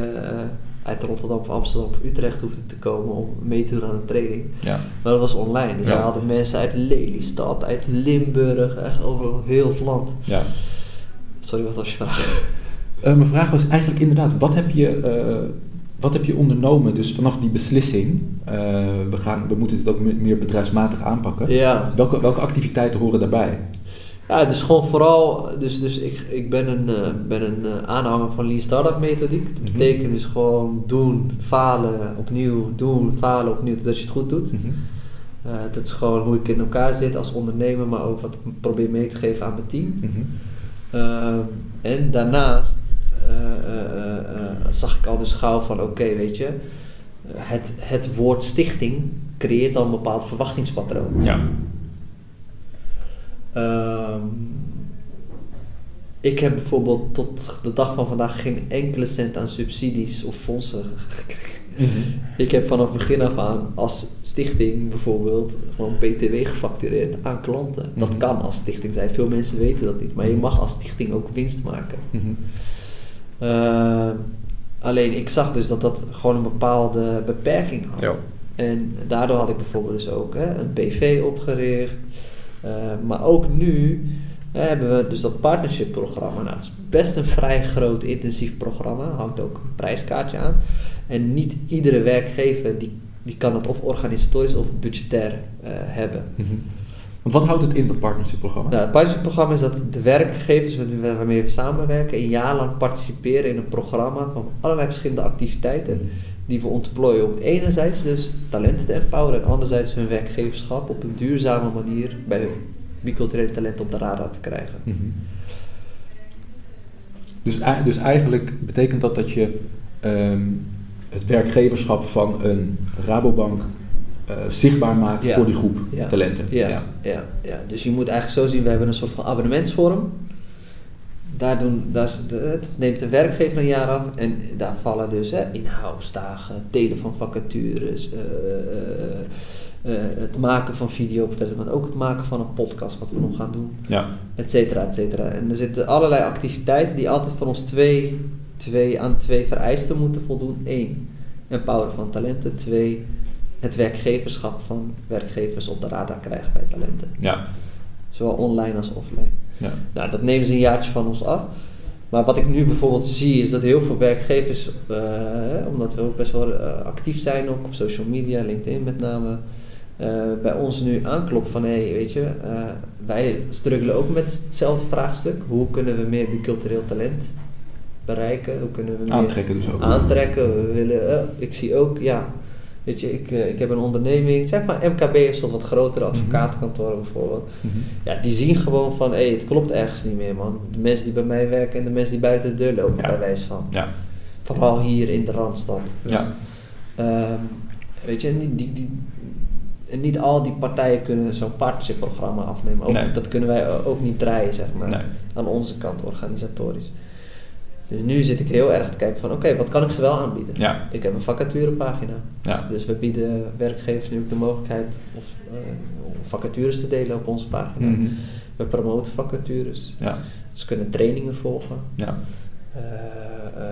uit Rotterdam of Amsterdam of Utrecht hoefde te komen om mee te doen aan een training. Ja. Maar dat was online. Dus ja. We hadden mensen uit Lelystad, uit Limburg, echt over heel het land. Ja. Sorry, wat was je vraag? Uh, mijn vraag was eigenlijk inderdaad, wat heb je... Uh, Wat heb je ondernomen, dus vanaf die beslissing, uh, we, gaan, we moeten dit ook meer bedrijfsmatig aanpakken, ja. welke, welke activiteiten horen daarbij? Ja, dus gewoon vooral, dus, dus ik, ik ben een, uh, ben een uh, aanhanger van Lean Startup methodiek. Dat mm-hmm. betekent dus gewoon doen, falen, opnieuw, doen, falen, opnieuw, totdat je het goed doet. Mm-hmm. Uh, dat is gewoon hoe ik in elkaar zit als ondernemer, maar ook wat ik probeer mee te geven aan mijn team. Mm-hmm. Uh, en daarnaast Uh, uh, uh, zag ik al dus gauw van oké, okay, weet je, het, het woord stichting creëert al een bepaald verwachtingspatroon. Ja. Um, ik heb bijvoorbeeld tot de dag van vandaag geen enkele cent aan subsidies of fondsen gekregen. Mm-hmm. Ik heb vanaf begin af aan als stichting bijvoorbeeld gewoon B T W gefactureerd aan klanten. Mm-hmm. Dat kan als stichting zijn. Veel mensen weten dat niet, maar je mag als stichting ook winst maken. Mm-hmm. Uh, alleen ik zag dus dat dat gewoon een bepaalde beperking had. Ja. En daardoor had ik bijvoorbeeld dus ook hè, een P V opgericht. Uh, maar ook nu uh, hebben we dus dat partnership programma. Nou, het is best een vrij groot intensief programma. Hangt ook een prijskaartje aan. En niet iedere werkgever die, die kan het of organisatorisch of budgetair uh, hebben. Mm-hmm. Want wat houdt het in, dat partnership programma? Nou, het partnership programma is dat de werkgevers waarmee we samenwerken een jaar lang participeren in een programma van allerlei verschillende activiteiten. Mm-hmm. Die we ontplooien om enerzijds dus talenten te empoweren en anderzijds hun werkgeverschap op een duurzame manier bij hun biculturele talent op de radar te krijgen. Mm-hmm. Dus, dus eigenlijk betekent dat dat je um, het werkgeverschap van een Rabobank uh, zichtbaar maakt ja. voor die groep ja. talenten. Ja. Ja. Ja. Ja. Dus je moet eigenlijk zo zien, we hebben een soort van abonnementsvorm. Daar, doen, daar de, neemt de werkgever een jaar af en daar vallen dus hè, inhoudsdagen, delen van vacatures, uh, uh, uh, het maken van videoportretten, maar ook het maken van een podcast wat we nog gaan doen, ja. et cetera, et cetera. En er zitten allerlei activiteiten die altijd van ons twee, twee aan twee vereisten moeten voldoen. Eén, empoweren van talenten. Twee, het werkgeverschap van werkgevers op de radar krijgen bij talenten. Ja. Zowel online als offline. Ja. Nou, dat nemen ze een jaartje van ons af. Maar wat ik nu bijvoorbeeld zie is dat heel veel werkgevers, uh, omdat we ook best wel uh, actief zijn ook op social media, LinkedIn met name, uh, bij ons nu aanklopt van hé, hey, weet je, uh, wij struggelen ook met hetzelfde vraagstuk. Hoe kunnen we meer bicultureel talent bereiken? Hoe kunnen we meer aantrekken dus ook. Aantrekken, we willen, uh, ik zie ook, ja, weet je, ik, ik heb een onderneming, zeg maar M K B'ers tot wat grotere advocatenkantoren bijvoorbeeld. Mm-hmm. Ja, die zien gewoon van, hé, het klopt ergens niet meer, man. De mensen die bij mij werken en de mensen die buiten de deur lopen, ja. bij wijze van. Ja. Vooral hier in de Randstad. Ja. Um, weet je, en, die, die, die, en niet al die partijen kunnen zo'n partnershipprogramma afnemen. Ook, nee. Dat kunnen wij ook niet draaien, zeg maar. Nee. Aan onze kant, organisatorisch. Dus nu zit ik heel erg te kijken van, oké, okay, wat kan ik ze wel aanbieden? Ja. Ik heb een vacaturepagina. Ja. Dus we bieden werkgevers nu ook de mogelijkheid of, uh, om vacatures te delen op onze pagina. Mm-hmm. We promoten vacatures. Ja. Ze kunnen trainingen volgen. Ja. Uh, uh, uh,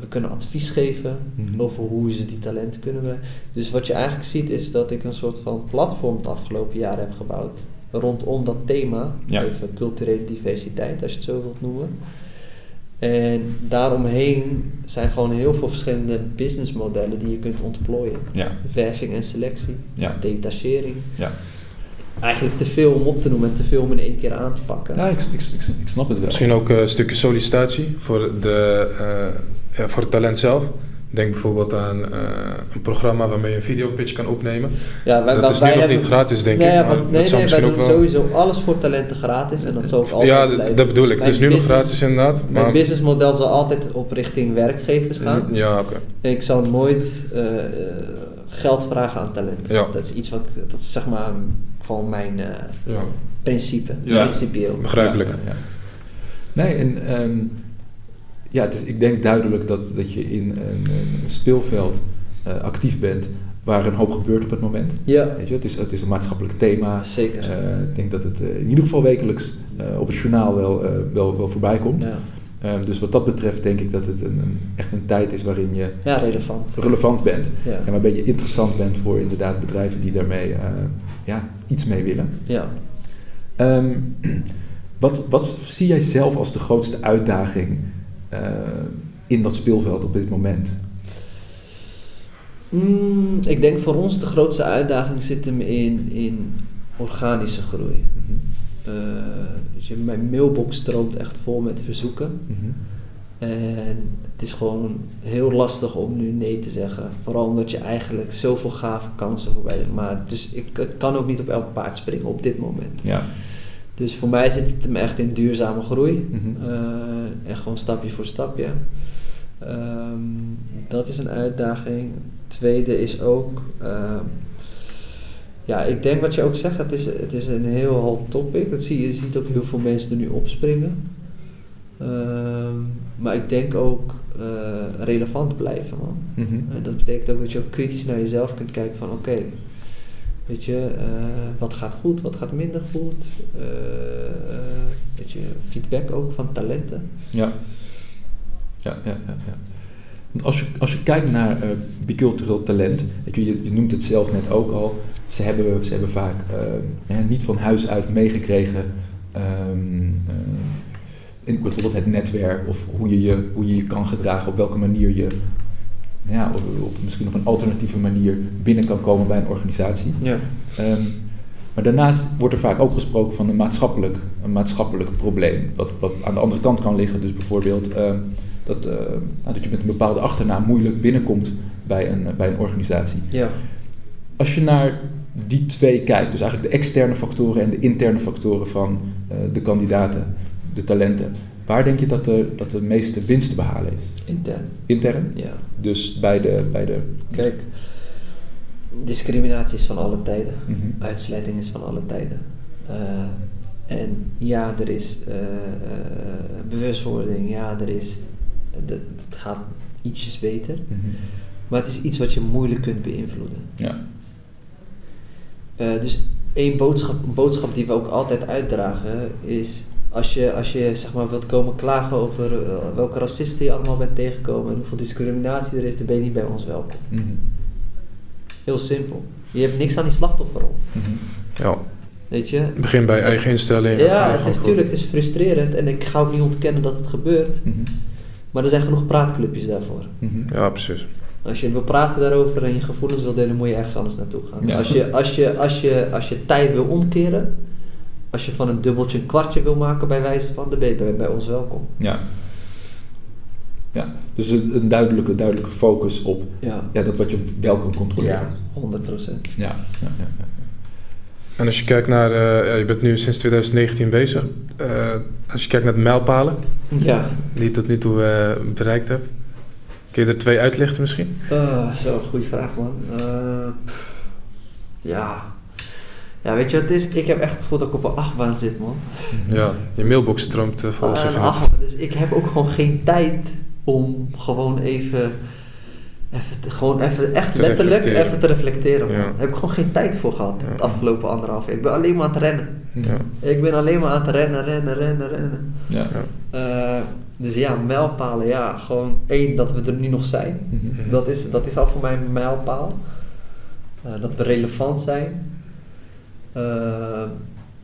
we kunnen advies geven mm-hmm. over hoe ze die talenten kunnen brengen. Dus wat je eigenlijk ziet is dat ik een soort van platform het afgelopen jaar heb gebouwd. Rondom dat thema, ja. even culturele diversiteit als je het zo wilt noemen. En daaromheen zijn gewoon heel veel verschillende businessmodellen die je kunt ontplooien. Ja. Werving en selectie, ja. detachering. Ja. Eigenlijk te veel om op te noemen en te veel om in één keer aan te pakken. Ja, ik, ik, ik, ik snap het wel. Misschien ook een stukje sollicitatie voor, de, uh, ja, voor het talent zelf. Denk bijvoorbeeld aan uh, een programma waarmee je een videopitch kan opnemen. Ja, wij, dat is nu nog hebben, niet gratis, denk nee, ik. Ja, maar, maar nee, nee, wij doen wel... sowieso alles voor talenten gratis. En dat zal ook altijd ja, blijven. Dat bedoel ik. Dus het is nu business, nog gratis inderdaad. Maar... Mijn businessmodel zal altijd op richting werkgevers gaan. Ja, oké. Okay. Ik zal nooit uh, geld vragen aan talent. Ja. Dat is iets wat, dat is zeg maar gewoon mijn uh, ja. principe. Ja. Principieel. Begrijpelijk. Ja, ja. Nee, en... Um, Ja, het is, ik denk duidelijk dat, dat je in een, een speelveld uh, actief bent waar een hoop gebeurt op het moment. Ja. Weet je, het is, het is een maatschappelijk thema. Zeker. Uh, ik denk dat het uh, in ieder geval wekelijks uh, op het journaal wel, uh, wel, wel voorbij komt. Ja. Uh, dus wat dat betreft denk ik dat het een, een, echt een tijd is waarin je ja, relevant. relevant bent. Ja. En waarbij je interessant bent voor inderdaad bedrijven die daarmee uh, ja, iets mee willen. Ja. Um, wat, wat zie jij zelf als de grootste uitdaging... Uh, in dat speelveld op dit moment? Mm, ik denk voor ons de grootste uitdaging zit hem in, in organische groei. Mm-hmm. Uh, dus je, mijn mailbox stroomt echt vol met verzoeken. Mm-hmm. En het is gewoon heel lastig om nu nee te zeggen. Vooral omdat je eigenlijk zoveel gave kansen voorbij hebt. Maar dus ik, ik kan ook niet op elk paard springen op dit moment. Ja. Dus voor mij zit het hem echt in duurzame groei. Mm-hmm. Uh, en gewoon stapje voor stapje. Um, dat is een uitdaging. Tweede is ook... Uh, Ja, ik denk wat je ook zegt, het is, het is een heel hot topic. Dat zie je, je ziet ook heel veel mensen er nu opspringen. Um, maar ik denk ook uh, relevant blijven. Man. Mm-hmm. En dat betekent ook dat je ook kritisch naar jezelf kunt kijken van oké, okay, weet je, uh, wat gaat goed, wat gaat minder goed. Uh, uh, weet je, feedback ook van talenten. Ja, ja, ja, ja. ja. Als je, als je kijkt naar uh, bicultureel talent, je, je noemt het zelf net ook al, ze hebben, ze hebben vaak uh, eh, niet van huis uit meegekregen um, uh, in bijvoorbeeld het netwerk of hoe je je, hoe je je kan gedragen, op welke manier je ja, op, op misschien op een alternatieve manier binnen kan komen bij een organisatie. Ja. Um, maar daarnaast wordt er vaak ook gesproken van een maatschappelijk, een maatschappelijk probleem, wat, wat aan de andere kant kan liggen, dus bijvoorbeeld... Uh, Dat, uh, dat je met een bepaalde achternaam moeilijk binnenkomt bij een, bij een organisatie. Ja. Als je naar die twee kijkt, dus eigenlijk de externe factoren en de interne factoren van uh, de kandidaten, de talenten, waar denk je dat de, dat de meeste winst te behalen is? Intern. Intern? Ja. Dus bij de... Bij de... Kijk, discriminatie is van alle tijden. Mm-hmm. Uitsluiting is van alle tijden. Uh, en ja, er is uh, uh, bewustwording, ja, er is... Het gaat ietsjes beter. Mm-hmm. Maar het is iets wat je moeilijk kunt beïnvloeden. Ja. Uh, dus één boodschap, boodschap die we ook altijd uitdragen is... Als je, als je zeg maar, wilt komen klagen over uh, welke racisten je allemaal bent tegengekomen... en hoeveel discriminatie er is, dan ben je niet bij ons welkom. Mm-hmm. Heel simpel. Je hebt niks aan die slachtofferrol. Mm-hmm. Ja. Weet je? Begin bij eigen instelling. Ja, het is tuurlijk, het is frustrerend. En ik ga ook niet ontkennen dat het gebeurt... Mm-hmm. Maar er zijn genoeg praatclubjes daarvoor. Mm-hmm. Ja, precies. Als je wil praten daarover en je gevoelens wil delen, moet je ergens anders naartoe gaan. Ja. Als, je, als, je, als, je, als je tijd wil omkeren, als je van een dubbeltje een kwartje wil maken bij wijze van, dan ben je bij, bij ons welkom. Ja. Ja. Dus een, een duidelijke, duidelijke focus op ja. Ja, dat wat je wel kan controleren. Ja, honderd procent. Ja. Ja, ja, ja. En als je kijkt naar, uh, ja, je bent nu sinds twintig negentien bezig. Uh, als je kijkt naar de mijlpalen ja. die je tot nu toe uh, bereikt hebt. Kun je er twee uitlichten misschien? Uh, zo, goede vraag man. Uh, ja. ja, weet je wat het is? Ik heb echt het gevoel dat ik op een achtbaan zit man. Ja, je mailbox stroomt uh, volgens uh, mij. Dus ik heb ook gewoon geen tijd om gewoon even... Even te, gewoon even, echt te letterlijk even te reflecteren. Ja. Daar heb ik gewoon geen tijd voor gehad het ja. afgelopen anderhalf jaar. Ik ben alleen maar aan het rennen. Ja. Ik ben alleen maar aan het rennen, rennen, rennen, rennen. Ja. Uh, dus ja, mijlpalen, ja. Gewoon één, dat we er nu nog zijn. Mm-hmm. Dat is, dat is al voor mij een mijlpaal. Uh, dat we relevant zijn. Uh,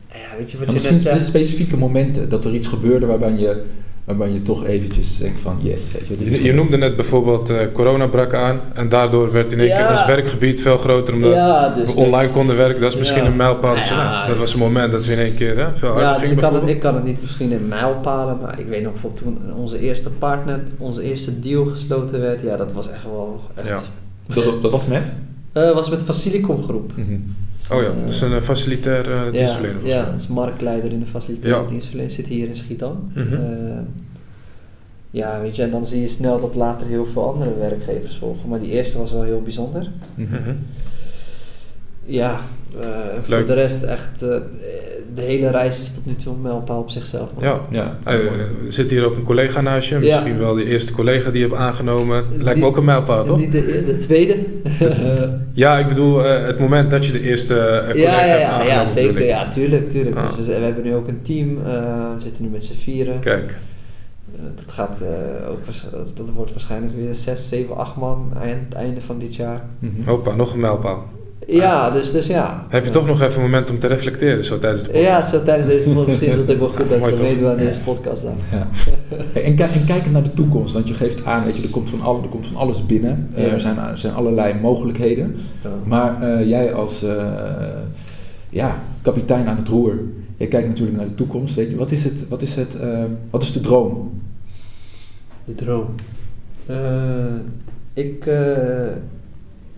ja, weet je wat je misschien net zei? Specifieke momenten dat er iets gebeurde waarbij je... waarbij je toch eventjes denkt van yes. Weet je, je, je noemde net bijvoorbeeld uh, corona brak aan en daardoor werd in één ja. keer ons werkgebied veel groter omdat ja, dus we online konden werken. Dat is misschien ja. een mijlpaal. Dus, ja, ja, dat was een moment dat we in één keer hè, veel harder ja, dus gingen ik, ik kan het niet misschien in mijlpalen, maar ik weet nog voor toen onze eerste partner, onze eerste deal gesloten werd. Ja, dat was echt wel... Echt. Ja. Dat, dat was met? Dat uh, was met Facilicom Groep. Mm-hmm. Oh ja, dus een uh, facilitair uh, dienstverlener. Ja, ja dat is marktleider in de facilitaire ja. dienstverlening. Zit hier in Schiedam. Mm-hmm. Uh, ja, weet je, en dan zie je snel dat later heel veel andere werkgevers volgen. Maar die eerste was wel heel bijzonder. Mm-hmm. Ja, uh, voor de rest echt... Uh, de hele reis is tot nu toe een mijlpaal op zichzelf. Ja, ja. Uh, zit hier ook een collega naast je? Misschien ja. wel de eerste collega die je hebt aangenomen. Lijkt die, me ook een mijlpaal, toch? Die de, de tweede. Ja, ik bedoel uh, het moment dat je de eerste uh, collega ja, ja, ja, hebt aangenomen. Ja, zeker. Ja, tuurlijk, tuurlijk. Ah. Dus we, we hebben nu ook een team. Uh, we zitten nu met z'n vieren. Kijk. Uh, dat, gaat, uh, ook, dat wordt waarschijnlijk weer zes, zeven, acht man aan het einde van dit jaar. Mm-hmm. Hoppa, nog een mijlpaal. Ja, dus, dus ja. Heb je ja. toch nog even een moment om te reflecteren, zo tijdens de podcast? Ja, zo tijdens deze podcast is het ook wel goed dat ja, ik meedoe aan deze podcast dan. Ja. Hey, en, k- en kijken naar de toekomst, want je geeft aan, weet je, er komt van, alle, er komt van alles binnen. Ja. Er zijn, er zijn allerlei mogelijkheden. Ja. Maar uh, jij als uh, ja, kapitein aan het roer, jij kijkt natuurlijk naar de toekomst. Weet je, wat is het, wat is het, uh, wat is de droom? De droom? Uh, ik... Uh,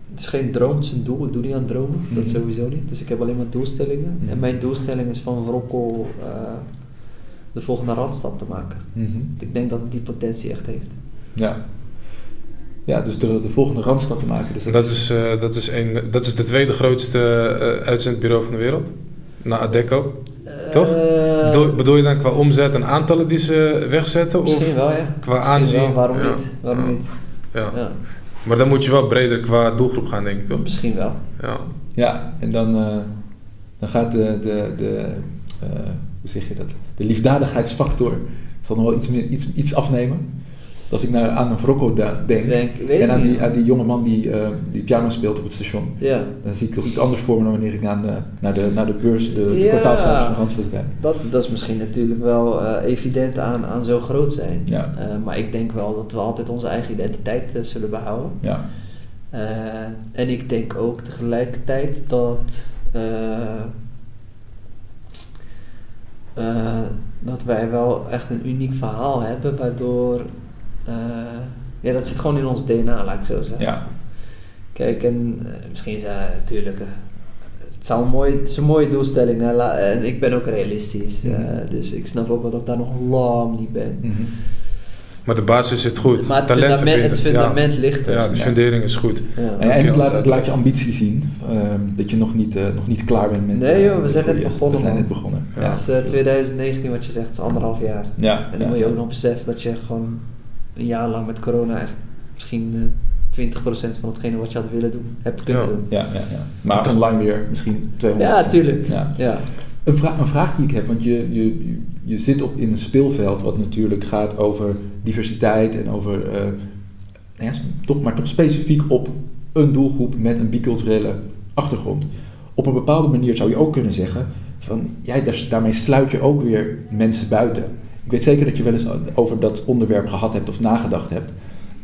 Het is geen droom, het is een doel. Ik doe niet aan dromen, mm-hmm. dat sowieso niet. Dus ik heb alleen maar doelstellingen. Mm-hmm. En mijn doelstelling is van Wrokko uh, de volgende Randstad te maken. Mm-hmm. Ik denk dat het die potentie echt heeft. Ja. ja, dus de, de volgende Randstad te maken. Dus dat, dat, is, uh, dat, is een, dat is de tweede grootste uh, uitzendbureau van de wereld. Na Adecco. Toch? Uh, Do- bedoel je dan qua omzet en aantallen die ze wegzetten? Misschien of wel, ja. Qua misschien aanzien? Wel, waarom ja. niet? Waarom ja. niet? Ja. Ja. Maar dan moet je wel breder qua doelgroep gaan, denk ik, toch? Misschien wel. Ja, ja en dan, uh, dan gaat de, de, de uh, hoe zeg je dat? De liefdadigheidsfactor zal nog wel iets, meer, iets, iets afnemen. Als ik naar, aan een Wrokko da- denk, denk en aan die, aan die jonge man die, uh, die piano speelt op het station, ja. Dan zie ik toch iets anders voor me dan wanneer ik naar de, naar de, naar de beurs, de, ja, de kwartaalcijfers van Randstad kijk. Dat, dat is misschien natuurlijk wel uh, evident aan, aan zo groot zijn. Ja. Uh, maar ik denk wel dat we altijd onze eigen identiteit uh, zullen behouden. Ja. Uh, en ik denk ook tegelijkertijd dat... Uh, uh, dat wij wel echt een uniek verhaal hebben, waardoor... Uh, ja, dat zit gewoon in ons D N A, laat ik zo zeggen. Ja. Kijk, en uh, misschien is uh, natuurlijk... Uh, het, zal een mooi, het is een mooie doelstelling. Hè, la, en ik ben ook realistisch. Mm-hmm. Uh, dus ik snap ook wel dat ik daar nog lang niet ben. Mm-hmm. Maar de basis zit goed. Maar het Talent fundament, het fundament ja. ligt er. Ja, de fundering ja. is goed. Ja. En, en, en het, laat, het laat je ambitie zien. Uh, dat je nog niet, uh, nog niet klaar bent met... Nee joh, we uh, zijn net begonnen. We zijn net begonnen. Ja. Ja. Het is uh, twintig negentien wat je zegt. Het is anderhalf jaar. Ja. En dan ja. moet je ook nog beseffen dat je gewoon... een jaar lang met corona echt misschien uh, twintig procent van hetgene wat je had willen doen, hebt kunnen ja. doen. Ja, ja, ja. Maar online weer misschien tweehonderd procent. Ja, tuurlijk. Ja. Ja. Een, vra- een vraag die ik heb, want je, je, je zit op in een speelveld wat natuurlijk gaat over diversiteit en over, uh, ja, toch, maar toch specifiek op een doelgroep met een biculturele achtergrond. Op een bepaalde manier zou je ook kunnen zeggen, van ja, daar, daarmee sluit je ook weer mensen buiten. Ik weet zeker dat je wel eens over dat onderwerp gehad hebt of nagedacht hebt.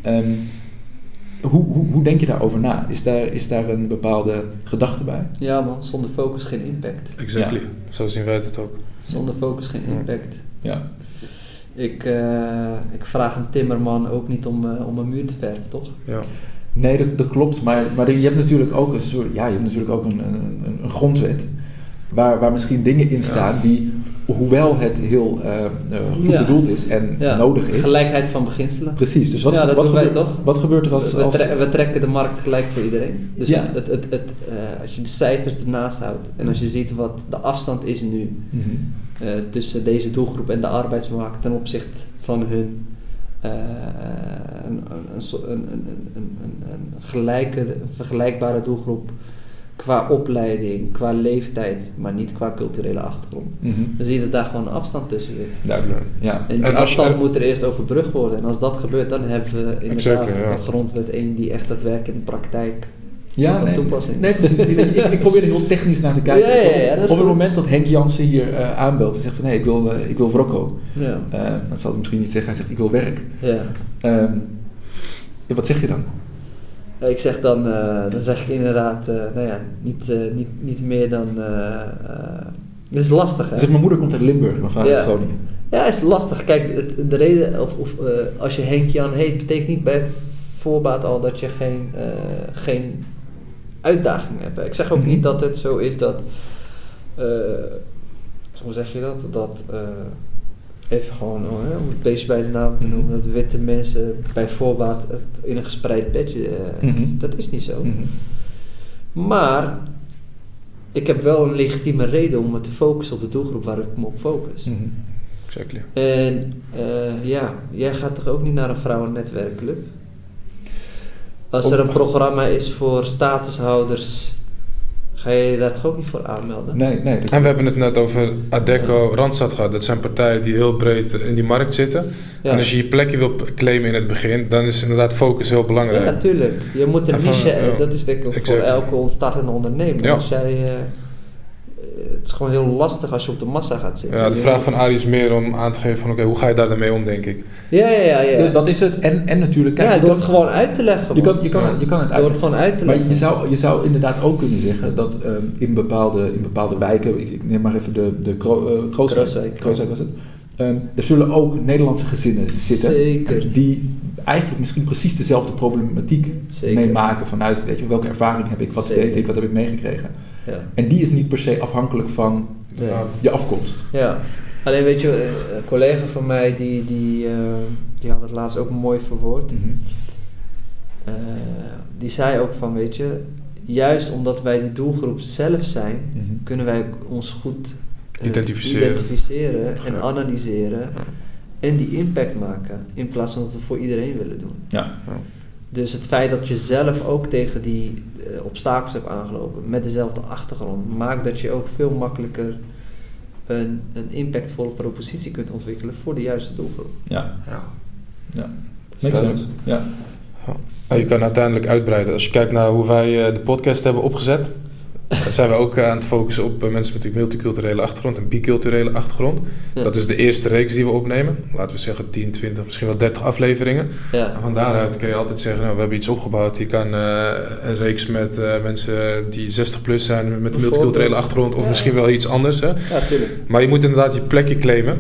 Um, hoe, hoe, hoe denk je daarover na? Is daar, is daar een bepaalde gedachte bij? Ja man, zonder focus geen impact. Exactly, ja. Zo zien wij het ook. Zonder focus geen impact. Ja. Ik, uh, ik vraag een timmerman ook niet om, uh, om een muur te verven, toch? Ja. Nee, dat, dat klopt. Maar, maar je hebt natuurlijk ook een soort, ja, je hebt natuurlijk ook een, een, een grondwet waar, waar misschien dingen in staan ja. die... hoewel het heel uh, goed ja. bedoeld is en ja. nodig is. Gelijkheid van beginselen. Precies, dus wat, ja, dat wat, doen gebeurt, wij toch? Wat gebeurt er als... We, we, als... Tre- we trekken de markt gelijk voor iedereen. Dus ja. het, het, het, het, uh, als je de cijfers ernaast houdt en als je ziet wat de afstand is nu... Mm-hmm. Uh, tussen deze doelgroep en de arbeidsmarkt ten opzichte van hun... Uh, een, een, een, een, een, een gelijke, een vergelijkbare doelgroep... qua opleiding, qua leeftijd, maar niet qua culturele achtergrond. Mm-hmm. Dan zie je dat daar gewoon een afstand tussen zit. Duidelijk. Ja. En die en afstand je, moet er eerst overbrugd worden. En als dat gebeurt, dan hebben we inderdaad exactly, ja. een grondwet één die echt dat werk in de praktijk ja, nee, toepassing nee, is. Nee, precies. ik, ik probeer er heel technisch naar te kijken. Ja, ja, ja, op het moment dat Henk Jansen hier uh, aanbelt en zegt van hé, hey, ik wil, uh, ik wil Wrokko. Ja. Uh, dat zal hij misschien niet zeggen. Hij zegt ik wil werk. Ja. Um, ja, wat zeg je dan? Ik zeg dan, uh, dan zeg ik inderdaad, uh, nou ja, niet, uh, niet, niet meer dan, uh, uh, dat is lastig hè. Zeg, mijn moeder komt uit Limburg, mijn vader uit ja. Groningen. Ja, is lastig. Kijk, het, de reden, of, of uh, als je Henk Jan heet, betekent niet bij voorbaat al dat je geen, uh, geen uitdaging hebt. Ik zeg ook niet dat het zo is dat, uh, hoe zeg je dat, dat... Uh, even gewoon, hè, om het beestje bij de naam te noemen, dat witte mensen bij voorbaat het in een gespreid bedje, eh, mm-hmm. dat is niet zo. Mm-hmm. Maar ik heb wel een legitieme reden om me te focussen op de doelgroep waar ik me op focus. Mm-hmm. Exactly. En uh, ja, jij gaat toch ook niet naar een vrouwennetwerkclub? Als er een programma is voor statushouders... ga je daar toch ook niet voor aanmelden? Nee, nee. En we hebben het net over Adecco, ja. Randstad gehad. Dat zijn partijen die heel breed in die markt zitten. Ja. En als je je plekje wil claimen in het begin, dan is inderdaad focus heel belangrijk. Ja, natuurlijk. Je moet een niche, ja. dat is denk ik ook exact. Voor elke ontstartende ondernemer. Ja. Als jij, uh, het is gewoon heel lastig als je op de massa gaat zitten. Ja, de vraag van Arie is meer om aan te geven van oké, okay, hoe ga je daar dan mee om, denk ik. Ja, ja, ja. ja. Dat is het. En, en natuurlijk... Kijk, ja, door het gewoon uit te leggen. Je kan, je, kan, ja. je kan het uit Door het gewoon uit te leggen. Maar je zou, je zou inderdaad ook kunnen zeggen dat um, in, bepaalde, in bepaalde wijken... Ik, ik neem maar even de, de Kro, uh, Krooswijk. Krooswijk was het. Um, er zullen ook Nederlandse gezinnen zitten... Zeker. Die eigenlijk misschien precies dezelfde problematiek Zeker. meemaken vanuit... Weet je, welke ervaring heb ik, wat Zeker. deed ik, wat heb ik meegekregen... Ja. En die is niet per se afhankelijk van nee. je afkomst. Ja, alleen weet je, een collega van mij die, die, uh, die had het laatst ook mooi verwoord. Mm-hmm. Uh, die zei ook van, weet je, juist omdat wij die doelgroep zelf zijn, mm-hmm. kunnen wij ons goed uh, identificeren, identificeren en analyseren ja. en die impact maken, in plaats van dat we voor iedereen willen doen. Ja. Ja. Dus het feit dat je zelf ook tegen die uh, obstakels hebt aangelopen, met dezelfde achtergrond, maakt dat je ook veel makkelijker een, een impactvolle propositie kunt ontwikkelen voor de juiste doelgroep. Ja, ja. ja. Makes sense. Ja. Ja, je kan uiteindelijk uitbreiden. Als je kijkt naar hoe wij de podcast hebben opgezet, zijn we ook aan het focussen op mensen met een multiculturele achtergrond en biculturele achtergrond. Ja. Dat is de eerste reeks die we opnemen. Laten we zeggen tien, twintig, misschien wel dertig afleveringen. Ja. En van daaruit kun je altijd zeggen, nou, we hebben iets opgebouwd. Je kan uh, een reeks met uh, mensen die zestig plus zijn met een multiculturele achtergrond of ja. misschien wel iets anders. Hè? Ja, maar je moet inderdaad je plekje claimen.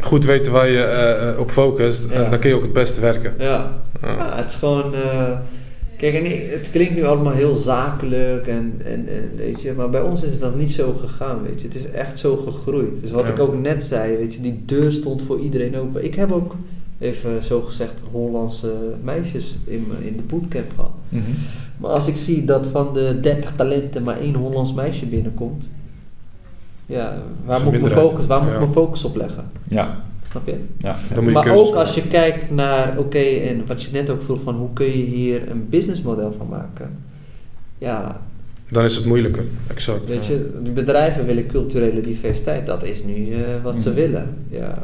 Goed weten waar je uh, op focust, ja. en dan kun je ook het beste werken. Ja, ja. ja het is gewoon... Uh, kijk, en het klinkt nu allemaal heel zakelijk en, en, en weet je, maar bij ons is dat niet zo gegaan, weet je. Het is echt zo gegroeid. Dus wat ja. ik ook net zei, weet je, die deur stond voor iedereen open. Ik heb ook, even zo gezegd, Hollandse meisjes in, in de bootcamp gehad. Mm-hmm. Maar als ik zie dat van de dertig talenten maar één Hollands meisje binnenkomt, ja, waar moet ik mijn focus, waar moet ja. ik mijn focus op leggen? Ja. Snap je? Ja. Dan moet je maar ook doen. Als je kijkt naar, oké, okay, en wat je net ook vroeg van hoe kun je hier een businessmodel van maken? Ja. Dan is het moeilijker, exact. Weet ja. je, de bedrijven willen culturele diversiteit, dat is nu uh, wat mm. ze willen. Ja.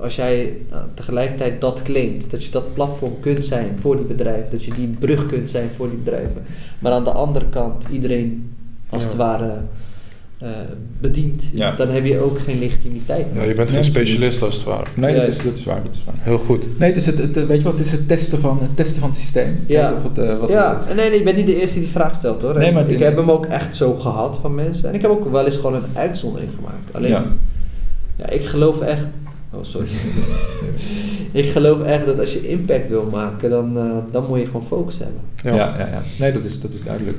Als jij nou, tegelijkertijd dat claimt, dat je dat platform kunt zijn voor die bedrijven, dat je die brug kunt zijn voor die bedrijven, maar aan de andere kant iedereen als ja. het ware... Uh, bediend, ja. dan heb je ook geen legitimiteit. Ja, je bent geen specialist als het ware. Nee, ja. dat, is, dat is waar, dat is waar. Heel goed. Nee, het is het, het, weet je wat, het, is het, testen van, het testen van het systeem. Ja, Kijk, of het, uh, wat ja. Er... nee, nee, ik ben niet de eerste die die vraag stelt hoor. Nee, maar ik die... heb hem ook echt zo gehad van mensen. En ik heb ook wel eens gewoon een uitzondering gemaakt. Alleen, ja. Ja, ik geloof echt... Oh, sorry. Ik geloof echt dat als je impact wil maken, dan, uh, dan moet je gewoon focus hebben. Ja, ja, ja. ja. Nee, dat is, dat is duidelijk.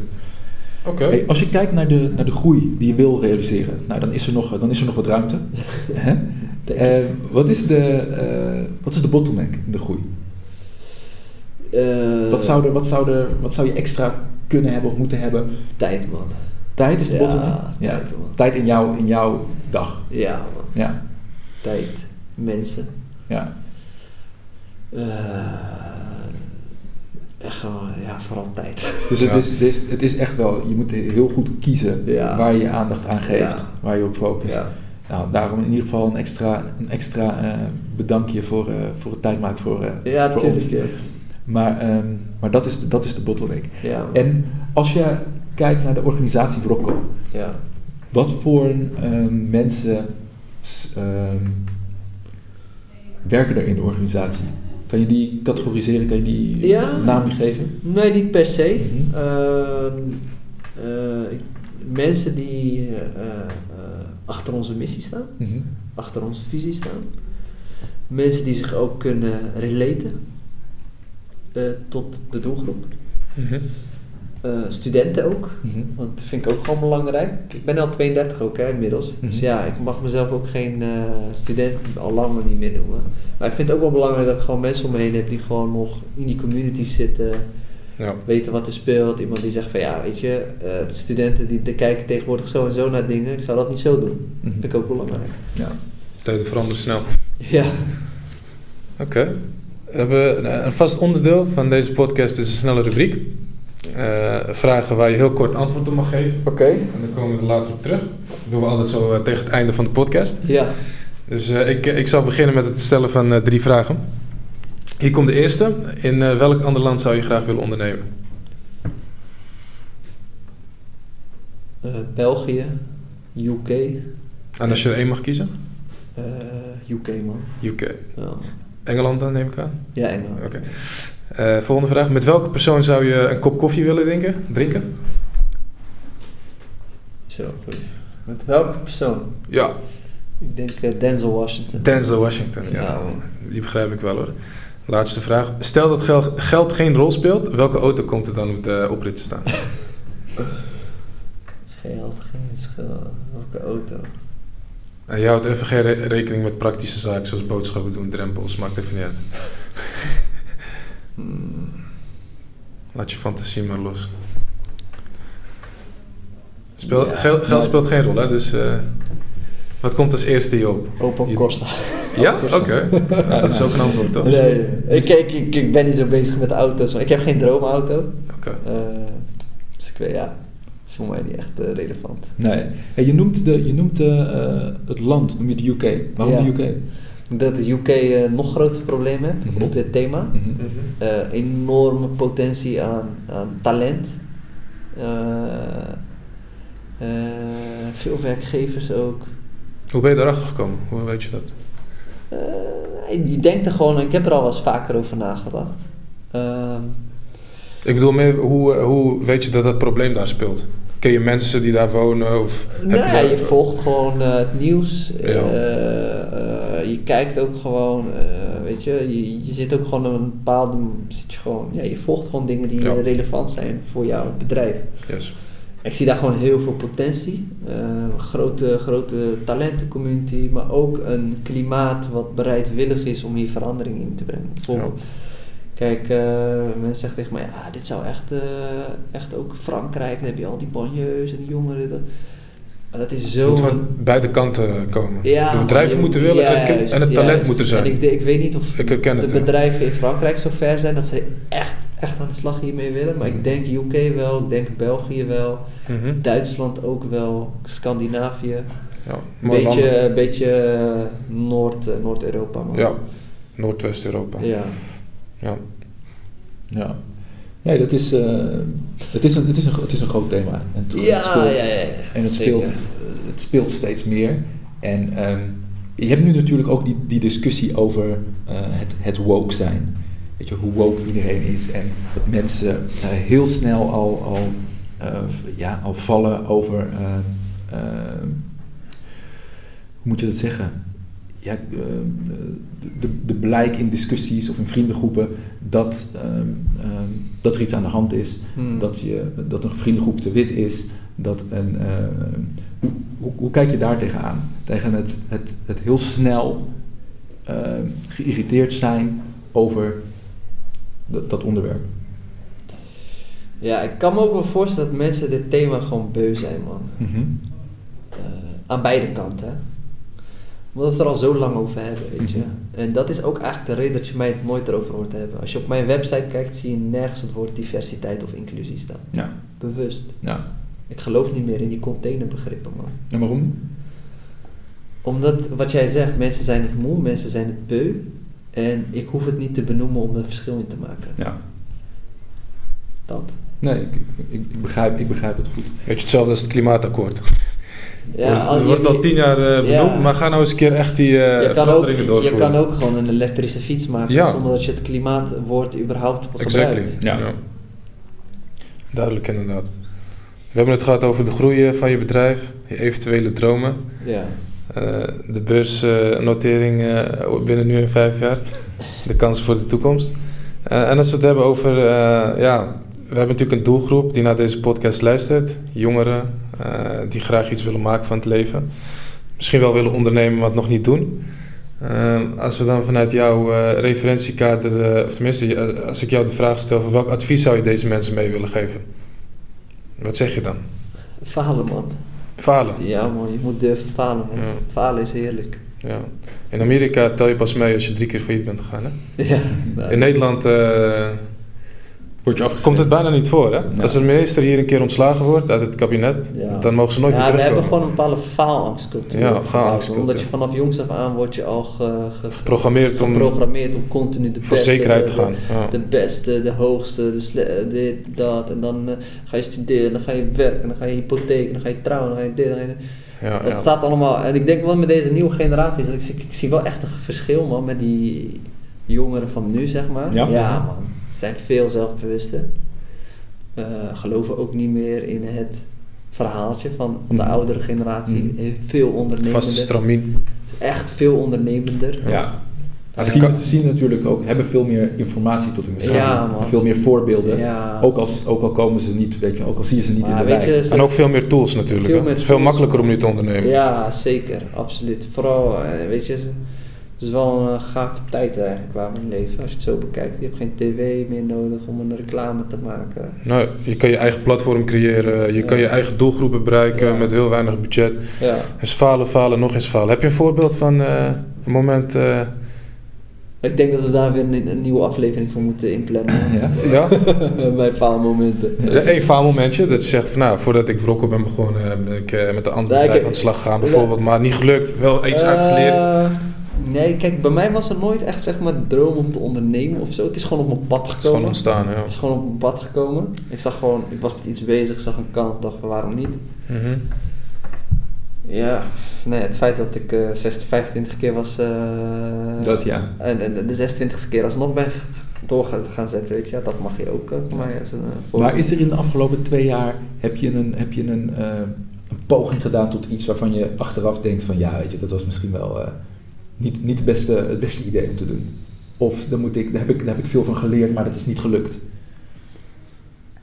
Okay. Hey, als je kijkt naar de, naar de groei die je wil realiseren, nou, dan, is er nog, dan is er nog wat ruimte. uh, wat, is de, uh, wat is de bottleneck in de groei? Uh, wat, zou er, wat, zou er, wat zou je extra kunnen hebben of moeten hebben? Tijd, man. Tijd is de ja, bottleneck? Ja, tijd, man. Tijd in, jou, in jouw dag. Ja, man. Ja. Tijd, mensen. Ja. Uh, Echt gewoon, ja, vooral tijd. Dus het, ja. is, het, is, het is echt wel, je moet heel goed kiezen ja. waar je, je aandacht aan geeft, ja. waar je op focust. Ja. Nou, daarom in ieder geval een extra, een extra uh, bedankje voor, uh, voor het tijd maken voor, uh, ja, voor ons. Ja. Maar, um, maar dat, is, dat is de bottleneck. Ja. En als je kijkt naar de organisatie Wrokko, ja. wat voor uh, mensen uh, werken er in de organisatie? Kan je die categoriseren? Kan je die ja, naam geven? Nee, niet per se. Mm-hmm. Uh, uh, mensen die uh, uh, achter onze missie staan. Mm-hmm. Achter onze visie staan. Mensen die zich ook kunnen relaten. Uh, tot de doelgroep. Mm-hmm. Uh, studenten ook. Mm-hmm. Want dat vind ik ook gewoon belangrijk. Ik ben al tweeëndertig ook hè, inmiddels. Mm-hmm. Dus ja, ik mag mezelf ook geen uh, student al lang maar niet meer noemen. Maar ik vind het ook wel belangrijk dat ik gewoon mensen om me heen heb die gewoon nog in die community zitten. Ja. Weten wat er speelt. Iemand die zegt van ja, weet je, uh, de studenten die de kijken tegenwoordig zo en zo naar dingen. Ik zou dat niet zo doen. Mm-hmm. Dat vind ik ook belangrijk. Ja. Tijden veranderen snel. Ja. Oké. Okay. We hebben een vast onderdeel van deze podcast is een snelle rubriek. Uh, vragen waar je heel kort antwoord op mag geven. Oké. Okay. En dan komen we er later op terug. Dat doen we altijd zo uh, tegen het einde van de podcast. Ja. Dus uh, ik, ik zal beginnen met het stellen van uh, drie vragen. Hier komt de eerste. In uh, welk ander land zou je graag willen ondernemen? Uh, België, U K. En als je er één mag kiezen? Uh, U K, man. U K. Oh. Engeland dan, neem ik aan? Ja, Engeland. Oké. Okay. Uh, volgende vraag. Met welke persoon zou je een kop koffie willen drinken? drinken? Zo, goed. Met welke persoon? Ja. Ik denk uh, Denzel Washington. Denzel Washington, ja. ja. Die begrijp ik wel hoor. Laatste vraag. Stel dat gel- geld geen rol speelt, welke auto komt er dan op de oprit te staan? Geld, geen schil. Welke auto? En je houdt even geen re- rekening met praktische zaken zoals boodschappen doen, drempels, maakt even niet uit. Hmm. Laat je fantasie maar los. Speel, ja, geld, geld speelt geen rol, hè? Dus uh, wat komt als eerste je op? Open Corsa. Ja? Oké. Okay. Nou, dat is ook een antwoord, toch? Nee, ik, ik, ik ben niet zo bezig met auto's. Maar ik heb geen droomauto. Oké. Okay. Uh, dus ik weet, ja, dat is voor mij niet echt uh, relevant. Nee. Hey, je noemt, de, je noemt uh, het land, noem je de U K. Waarom ja. de U K? Dat de U K uh, nog grotere problemen heeft mm-hmm. op dit thema. Mm-hmm. Uh, enorme potentie aan, aan talent. Uh, uh, veel werkgevers ook. Hoe ben je daarachter gekomen? Hoe weet je dat? Uh, je denkt er gewoon, ik heb er al wel eens vaker over nagedacht. Uh, ik bedoel, meer, hoe, hoe weet je dat dat probleem daar speelt? Ken je mensen die daar wonen? Of nee, heb je, je volgt gewoon uh, het nieuws. Ja. Uh, uh, je kijkt ook gewoon, uh, weet je, je, je zit ook gewoon een bepaalde, zit je gewoon, ja, je volgt gewoon dingen die ja. relevant zijn voor jouw bedrijf. Yes. Ik zie daar gewoon heel veel potentie. Uh, grote, grote talentencommunity, maar ook een klimaat wat bereidwillig is om hier verandering in te brengen. Bijvoorbeeld, ja. Kijk, uh, mensen zeggen tegen mij, ja, dit zou echt, uh, echt ook Frankrijk, dan heb je al die banlieues en die jongeren. Dat, maar dat is zo... Het moet van beide kanten komen. Ja, de bedrijven je, moeten willen juist, en, het, en het talent juist. moet er zijn. En ik, ik weet niet of de het, bedrijven ja. in Frankrijk zo ver zijn dat ze echt, echt aan de slag hiermee willen. Maar ik denk U K wel, ik denk België wel, mm-hmm. Duitsland ook wel, Scandinavië. Ja, mooi beetje, landen. beetje Noord, Noord-Europa. Man. Ja, Noordwest-Europa. Ja. Ja. ja. Nee, dat is, uh, het, is een, het, is een, het is een groot thema. En het, ja, het speelt, ja, ja, ja. En het speelt, het speelt steeds meer. En um, je hebt nu natuurlijk ook die, die discussie over uh, het, het woke zijn. Weet je, hoe woke iedereen is. En dat mensen uh, heel snel al, al, uh, ja, al vallen over... Uh, uh, hoe moet je dat zeggen? Ja, de, de blijk in discussies of in vriendengroepen dat, um, um, dat er iets aan de hand is, hmm. dat, je, dat een vriendengroep te wit is. Dat een, uh, hoe, hoe, hoe kijk je daar tegenaan? Tegen het, het, het heel snel uh, geïrriteerd zijn over dat, dat onderwerp. Ja, ik kan me ook wel voorstellen dat mensen dit thema gewoon beu zijn, man. Mm-hmm. Uh, aan beide kanten, hè. Omdat we het er al zo lang over hebben, weet je. Mm-hmm. En dat is ook eigenlijk de reden dat je mij het nooit erover hoort hebben. Als je op mijn website kijkt, zie je nergens het woord diversiteit of inclusie staan. Ja. Bewust. Ja. Ik geloof niet meer in die containerbegrippen, man. En waarom? Omdat, wat jij zegt, mensen zijn het moe, mensen zijn het beu. En ik hoef het niet te benoemen om er verschil in te maken. Ja. Dat. Nee, ik, ik, ik, begrijp, ik begrijp het goed. Weet je, hetzelfde als het klimaatakkoord. Ja, het wordt, wordt al tien jaar uh, benoemd, ja. maar ga nou eens een keer echt die uh, veranderingen doorvoeren. Je kan ook gewoon een elektrische fiets maken ja. zonder dat je het klimaatwoord überhaupt gebruikt. Exactly. Ja. Ja. Duidelijk inderdaad. We hebben het gehad over de groei van je bedrijf, je eventuele dromen, ja. uh, de beursnotering uh, uh, binnen nu en vijf jaar, de kansen voor de toekomst. Uh, en als we het hebben over, uh, ja, we hebben natuurlijk een doelgroep die naar deze podcast luistert, jongeren. Uh, die graag iets willen maken van het leven. Misschien wel willen ondernemen, maar het nog niet doen. Uh, als we dan vanuit jouw uh, referentiekader... De, of tenminste, uh, als ik jou de vraag stel... Van welk advies zou je deze mensen mee willen geven? Wat zeg je dan? Falen, man. Falen? Ja, man. Je moet durven falen, man. Ja. Falen is heerlijk. Ja. In Amerika tel je pas mee als je drie keer failliet bent gegaan, hè? Ja. Nou. In Nederland... Uh, komt het bijna niet voor, hè? Ja. Als de minister hier een keer ontslagen wordt uit het kabinet, ja. dan mogen ze nooit ja, meer terugkomen. We hebben gewoon een bepaalde faalangstcultuur. Ja, faalangstcultuur. Omdat je vanaf jongs af aan wordt je al ge, ge, geprogrammeerd, om, geprogrammeerd om continu de beste, zekerheid te gaan. De, ja. de beste, de hoogste, de sle- dit, dat. En dan uh, ga je studeren, dan ga je werken, dan ga je hypotheek, dan ga je trouwen, dan ga je dit, dan ga je... Ja, dat ja. staat allemaal. En ik denk wel met deze nieuwe generaties, dat ik, ik, ik zie wel echt een verschil, man, met die jongeren van nu, zeg maar. Ja, ja man. Zijn veel zelfbewuster. Uh, geloven ook niet meer in het verhaaltje van, van de oudere generatie. Mm. Veel ondernemender. Vaste stramien. Echt veel ondernemender. Ja. Ze zien, ja. zien natuurlijk ook, hebben veel meer informatie tot hun beschikking. Ja, veel meer voorbeelden. Ja. Ook, als, ook al komen ze niet, weet je, ook al zie je ze niet maar in de wijk. En ook veel meer tools natuurlijk. Veel meer het is tools. Veel makkelijker om nu te ondernemen. Ja, zeker. Absoluut. Vooral, weet je... is wel een gave tijd eigenlijk qua mijn leven. Als je het zo bekijkt. Je hebt geen tv meer nodig om een reclame te maken. Nou, je kan je eigen platform creëren. Je ja. kan je eigen doelgroepen bereiken ja. met heel weinig budget. Ja. Dus falen, falen, nog eens falen. Heb je een voorbeeld van uh, een moment... Uh, Ik denk dat we daar weer een, een nieuwe aflevering voor moeten inplannen. Ja? ja? Bij faalmomenten. Ja, Eén faalmomentje dat je zegt van nou, voordat ik Wrokko ben begonnen ben ik uh, met een ander bedrijf ja, ik, aan de slag gegaan bijvoorbeeld. Ja. Maar niet gelukt, wel iets uh, uitgeleerd. Nee, kijk, bij mij was het nooit echt zeg maar droom om te ondernemen of zo. Het is gewoon op mijn pad gekomen. Het is gewoon ontstaan, ja. Het is gewoon op mijn pad gekomen. Ik zag gewoon, ik was met iets bezig, ik zag een kans, dacht van waarom niet. Mm-hmm. Ja, nee, het feit dat ik uh, vijfentwintig keer was... Uh, dat ja. En, en de zesentwintigste keer alsnog ben door gaan zetten, weet je. Dat mag je ook uh, voor ja. mij. Als een, uh, maar is er in de afgelopen twee jaar... Heb je, een, heb je een, uh, een poging gedaan tot iets waarvan je achteraf denkt van... Ja, weet je, dat was misschien wel uh, niet, niet het, beste, het beste idee om te doen. Of daar, moet ik, daar, heb ik, daar heb ik veel van geleerd, maar dat is niet gelukt.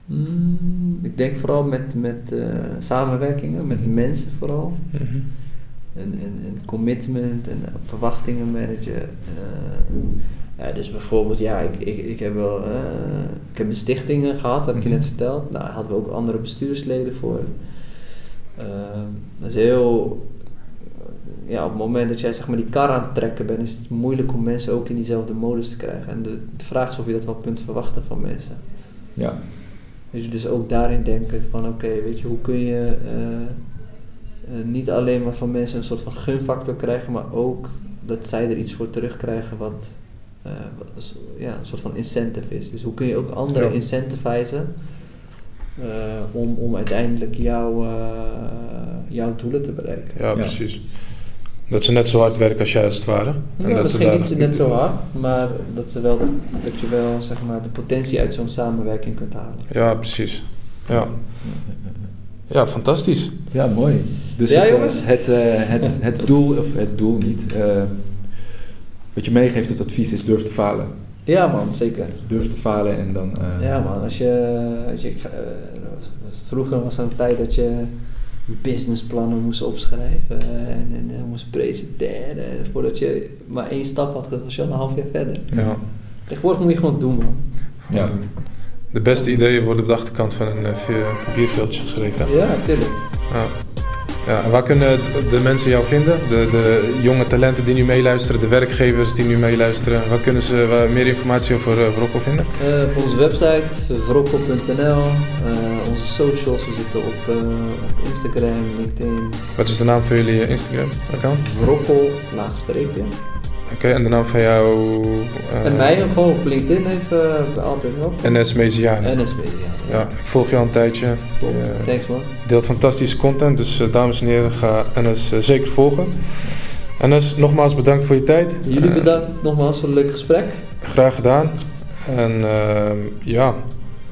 Mm, ik denk vooral met, met uh, samenwerkingen, met mm-hmm. mensen vooral. Mm-hmm. En, en, en commitment en verwachtingen managen. Uh, ja, dus bijvoorbeeld, ja, ik, ik, ik heb wel uh, ik heb een stichting gehad, dat heb mm-hmm. ik je net verteld. Nou, daar hadden we ook andere bestuursleden voor. Uh, dat is heel... Ja, op het moment dat jij zeg maar die kar aan het trekken bent, is het moeilijk om mensen ook in diezelfde modus te krijgen. En de, de vraag is of je dat wel kunt verwachten van mensen. Ja. Dus, dus ook daarin denken van oké, okay, weet je, hoe kun je uh, uh, niet alleen maar van mensen een soort van gunfactor krijgen, maar ook dat zij er iets voor terugkrijgen wat, uh, wat ja, een soort van incentive is. Dus hoe kun je ook anderen ja. incentivizen uh, om, om uiteindelijk jou, uh, jouw doelen te bereiken. Ja, ja, precies. Dat ze net zo hard werken als jij als het ware. Ja, en dat misschien ze daar... niet net zo hard, maar dat, ze wel de, dat je wel zeg maar, de potentie uit zo'n samenwerking kunt halen. Ja, precies. Ja, ja fantastisch. Ja, mooi. Dus ja, het, het, uh, het, het doel, of het doel niet, uh, wat je meegeeft, het advies is durf te falen. Ja man, zeker. Durf te falen en dan... Uh, ja man, als je... Als je uh, vroeger was er een tijd dat je... businessplannen moest opschrijven en, en, en moest presenteren. Voordat je maar één stap had, dat was je al een half jaar verder. Ja. Tegenwoordig moet je gewoon doen, man. Ja. De beste ideeën worden op de achterkant van een uh, bierveeltje geschreven. Ja, natuurlijk. Ja. Ja, en waar kunnen de mensen jou vinden? De, de jonge talenten die nu meeluisteren, de werkgevers die nu meeluisteren. Waar kunnen ze waar meer informatie over uh, Wrokko vinden? Uh, op onze website, wrokko punt n l. Uh, onze socials, we zitten op uh, Instagram, LinkedIn. Wat is de naam van jullie Instagram-account? Wrokko, laagstreepje. Oké, okay, en de naam van jou? Uh, en mij, gewoon op LinkedIn even uh, altijd nog. Enes Meziane. Enes Meziane. Ja. ja, ik volg jou een tijdje. Top, uh, thanks man. Deelt fantastische content, dus uh, dames en heren, ga Enes uh, zeker volgen. Enes, nogmaals bedankt voor je tijd. Jullie bedankt uh, nogmaals voor een leuk gesprek. Graag gedaan. En uh, ja...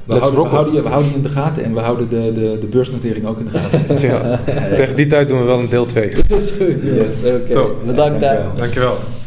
We houden, we, houden je, we houden je in de gaten en we houden de, de, de beursnotering ook in de gaten. Ja, tegen die tijd doen we wel een deel twee. Dat is goed. Yes. Yes. Okay. Top. Bedankt. Ja, dankjewel. dankjewel.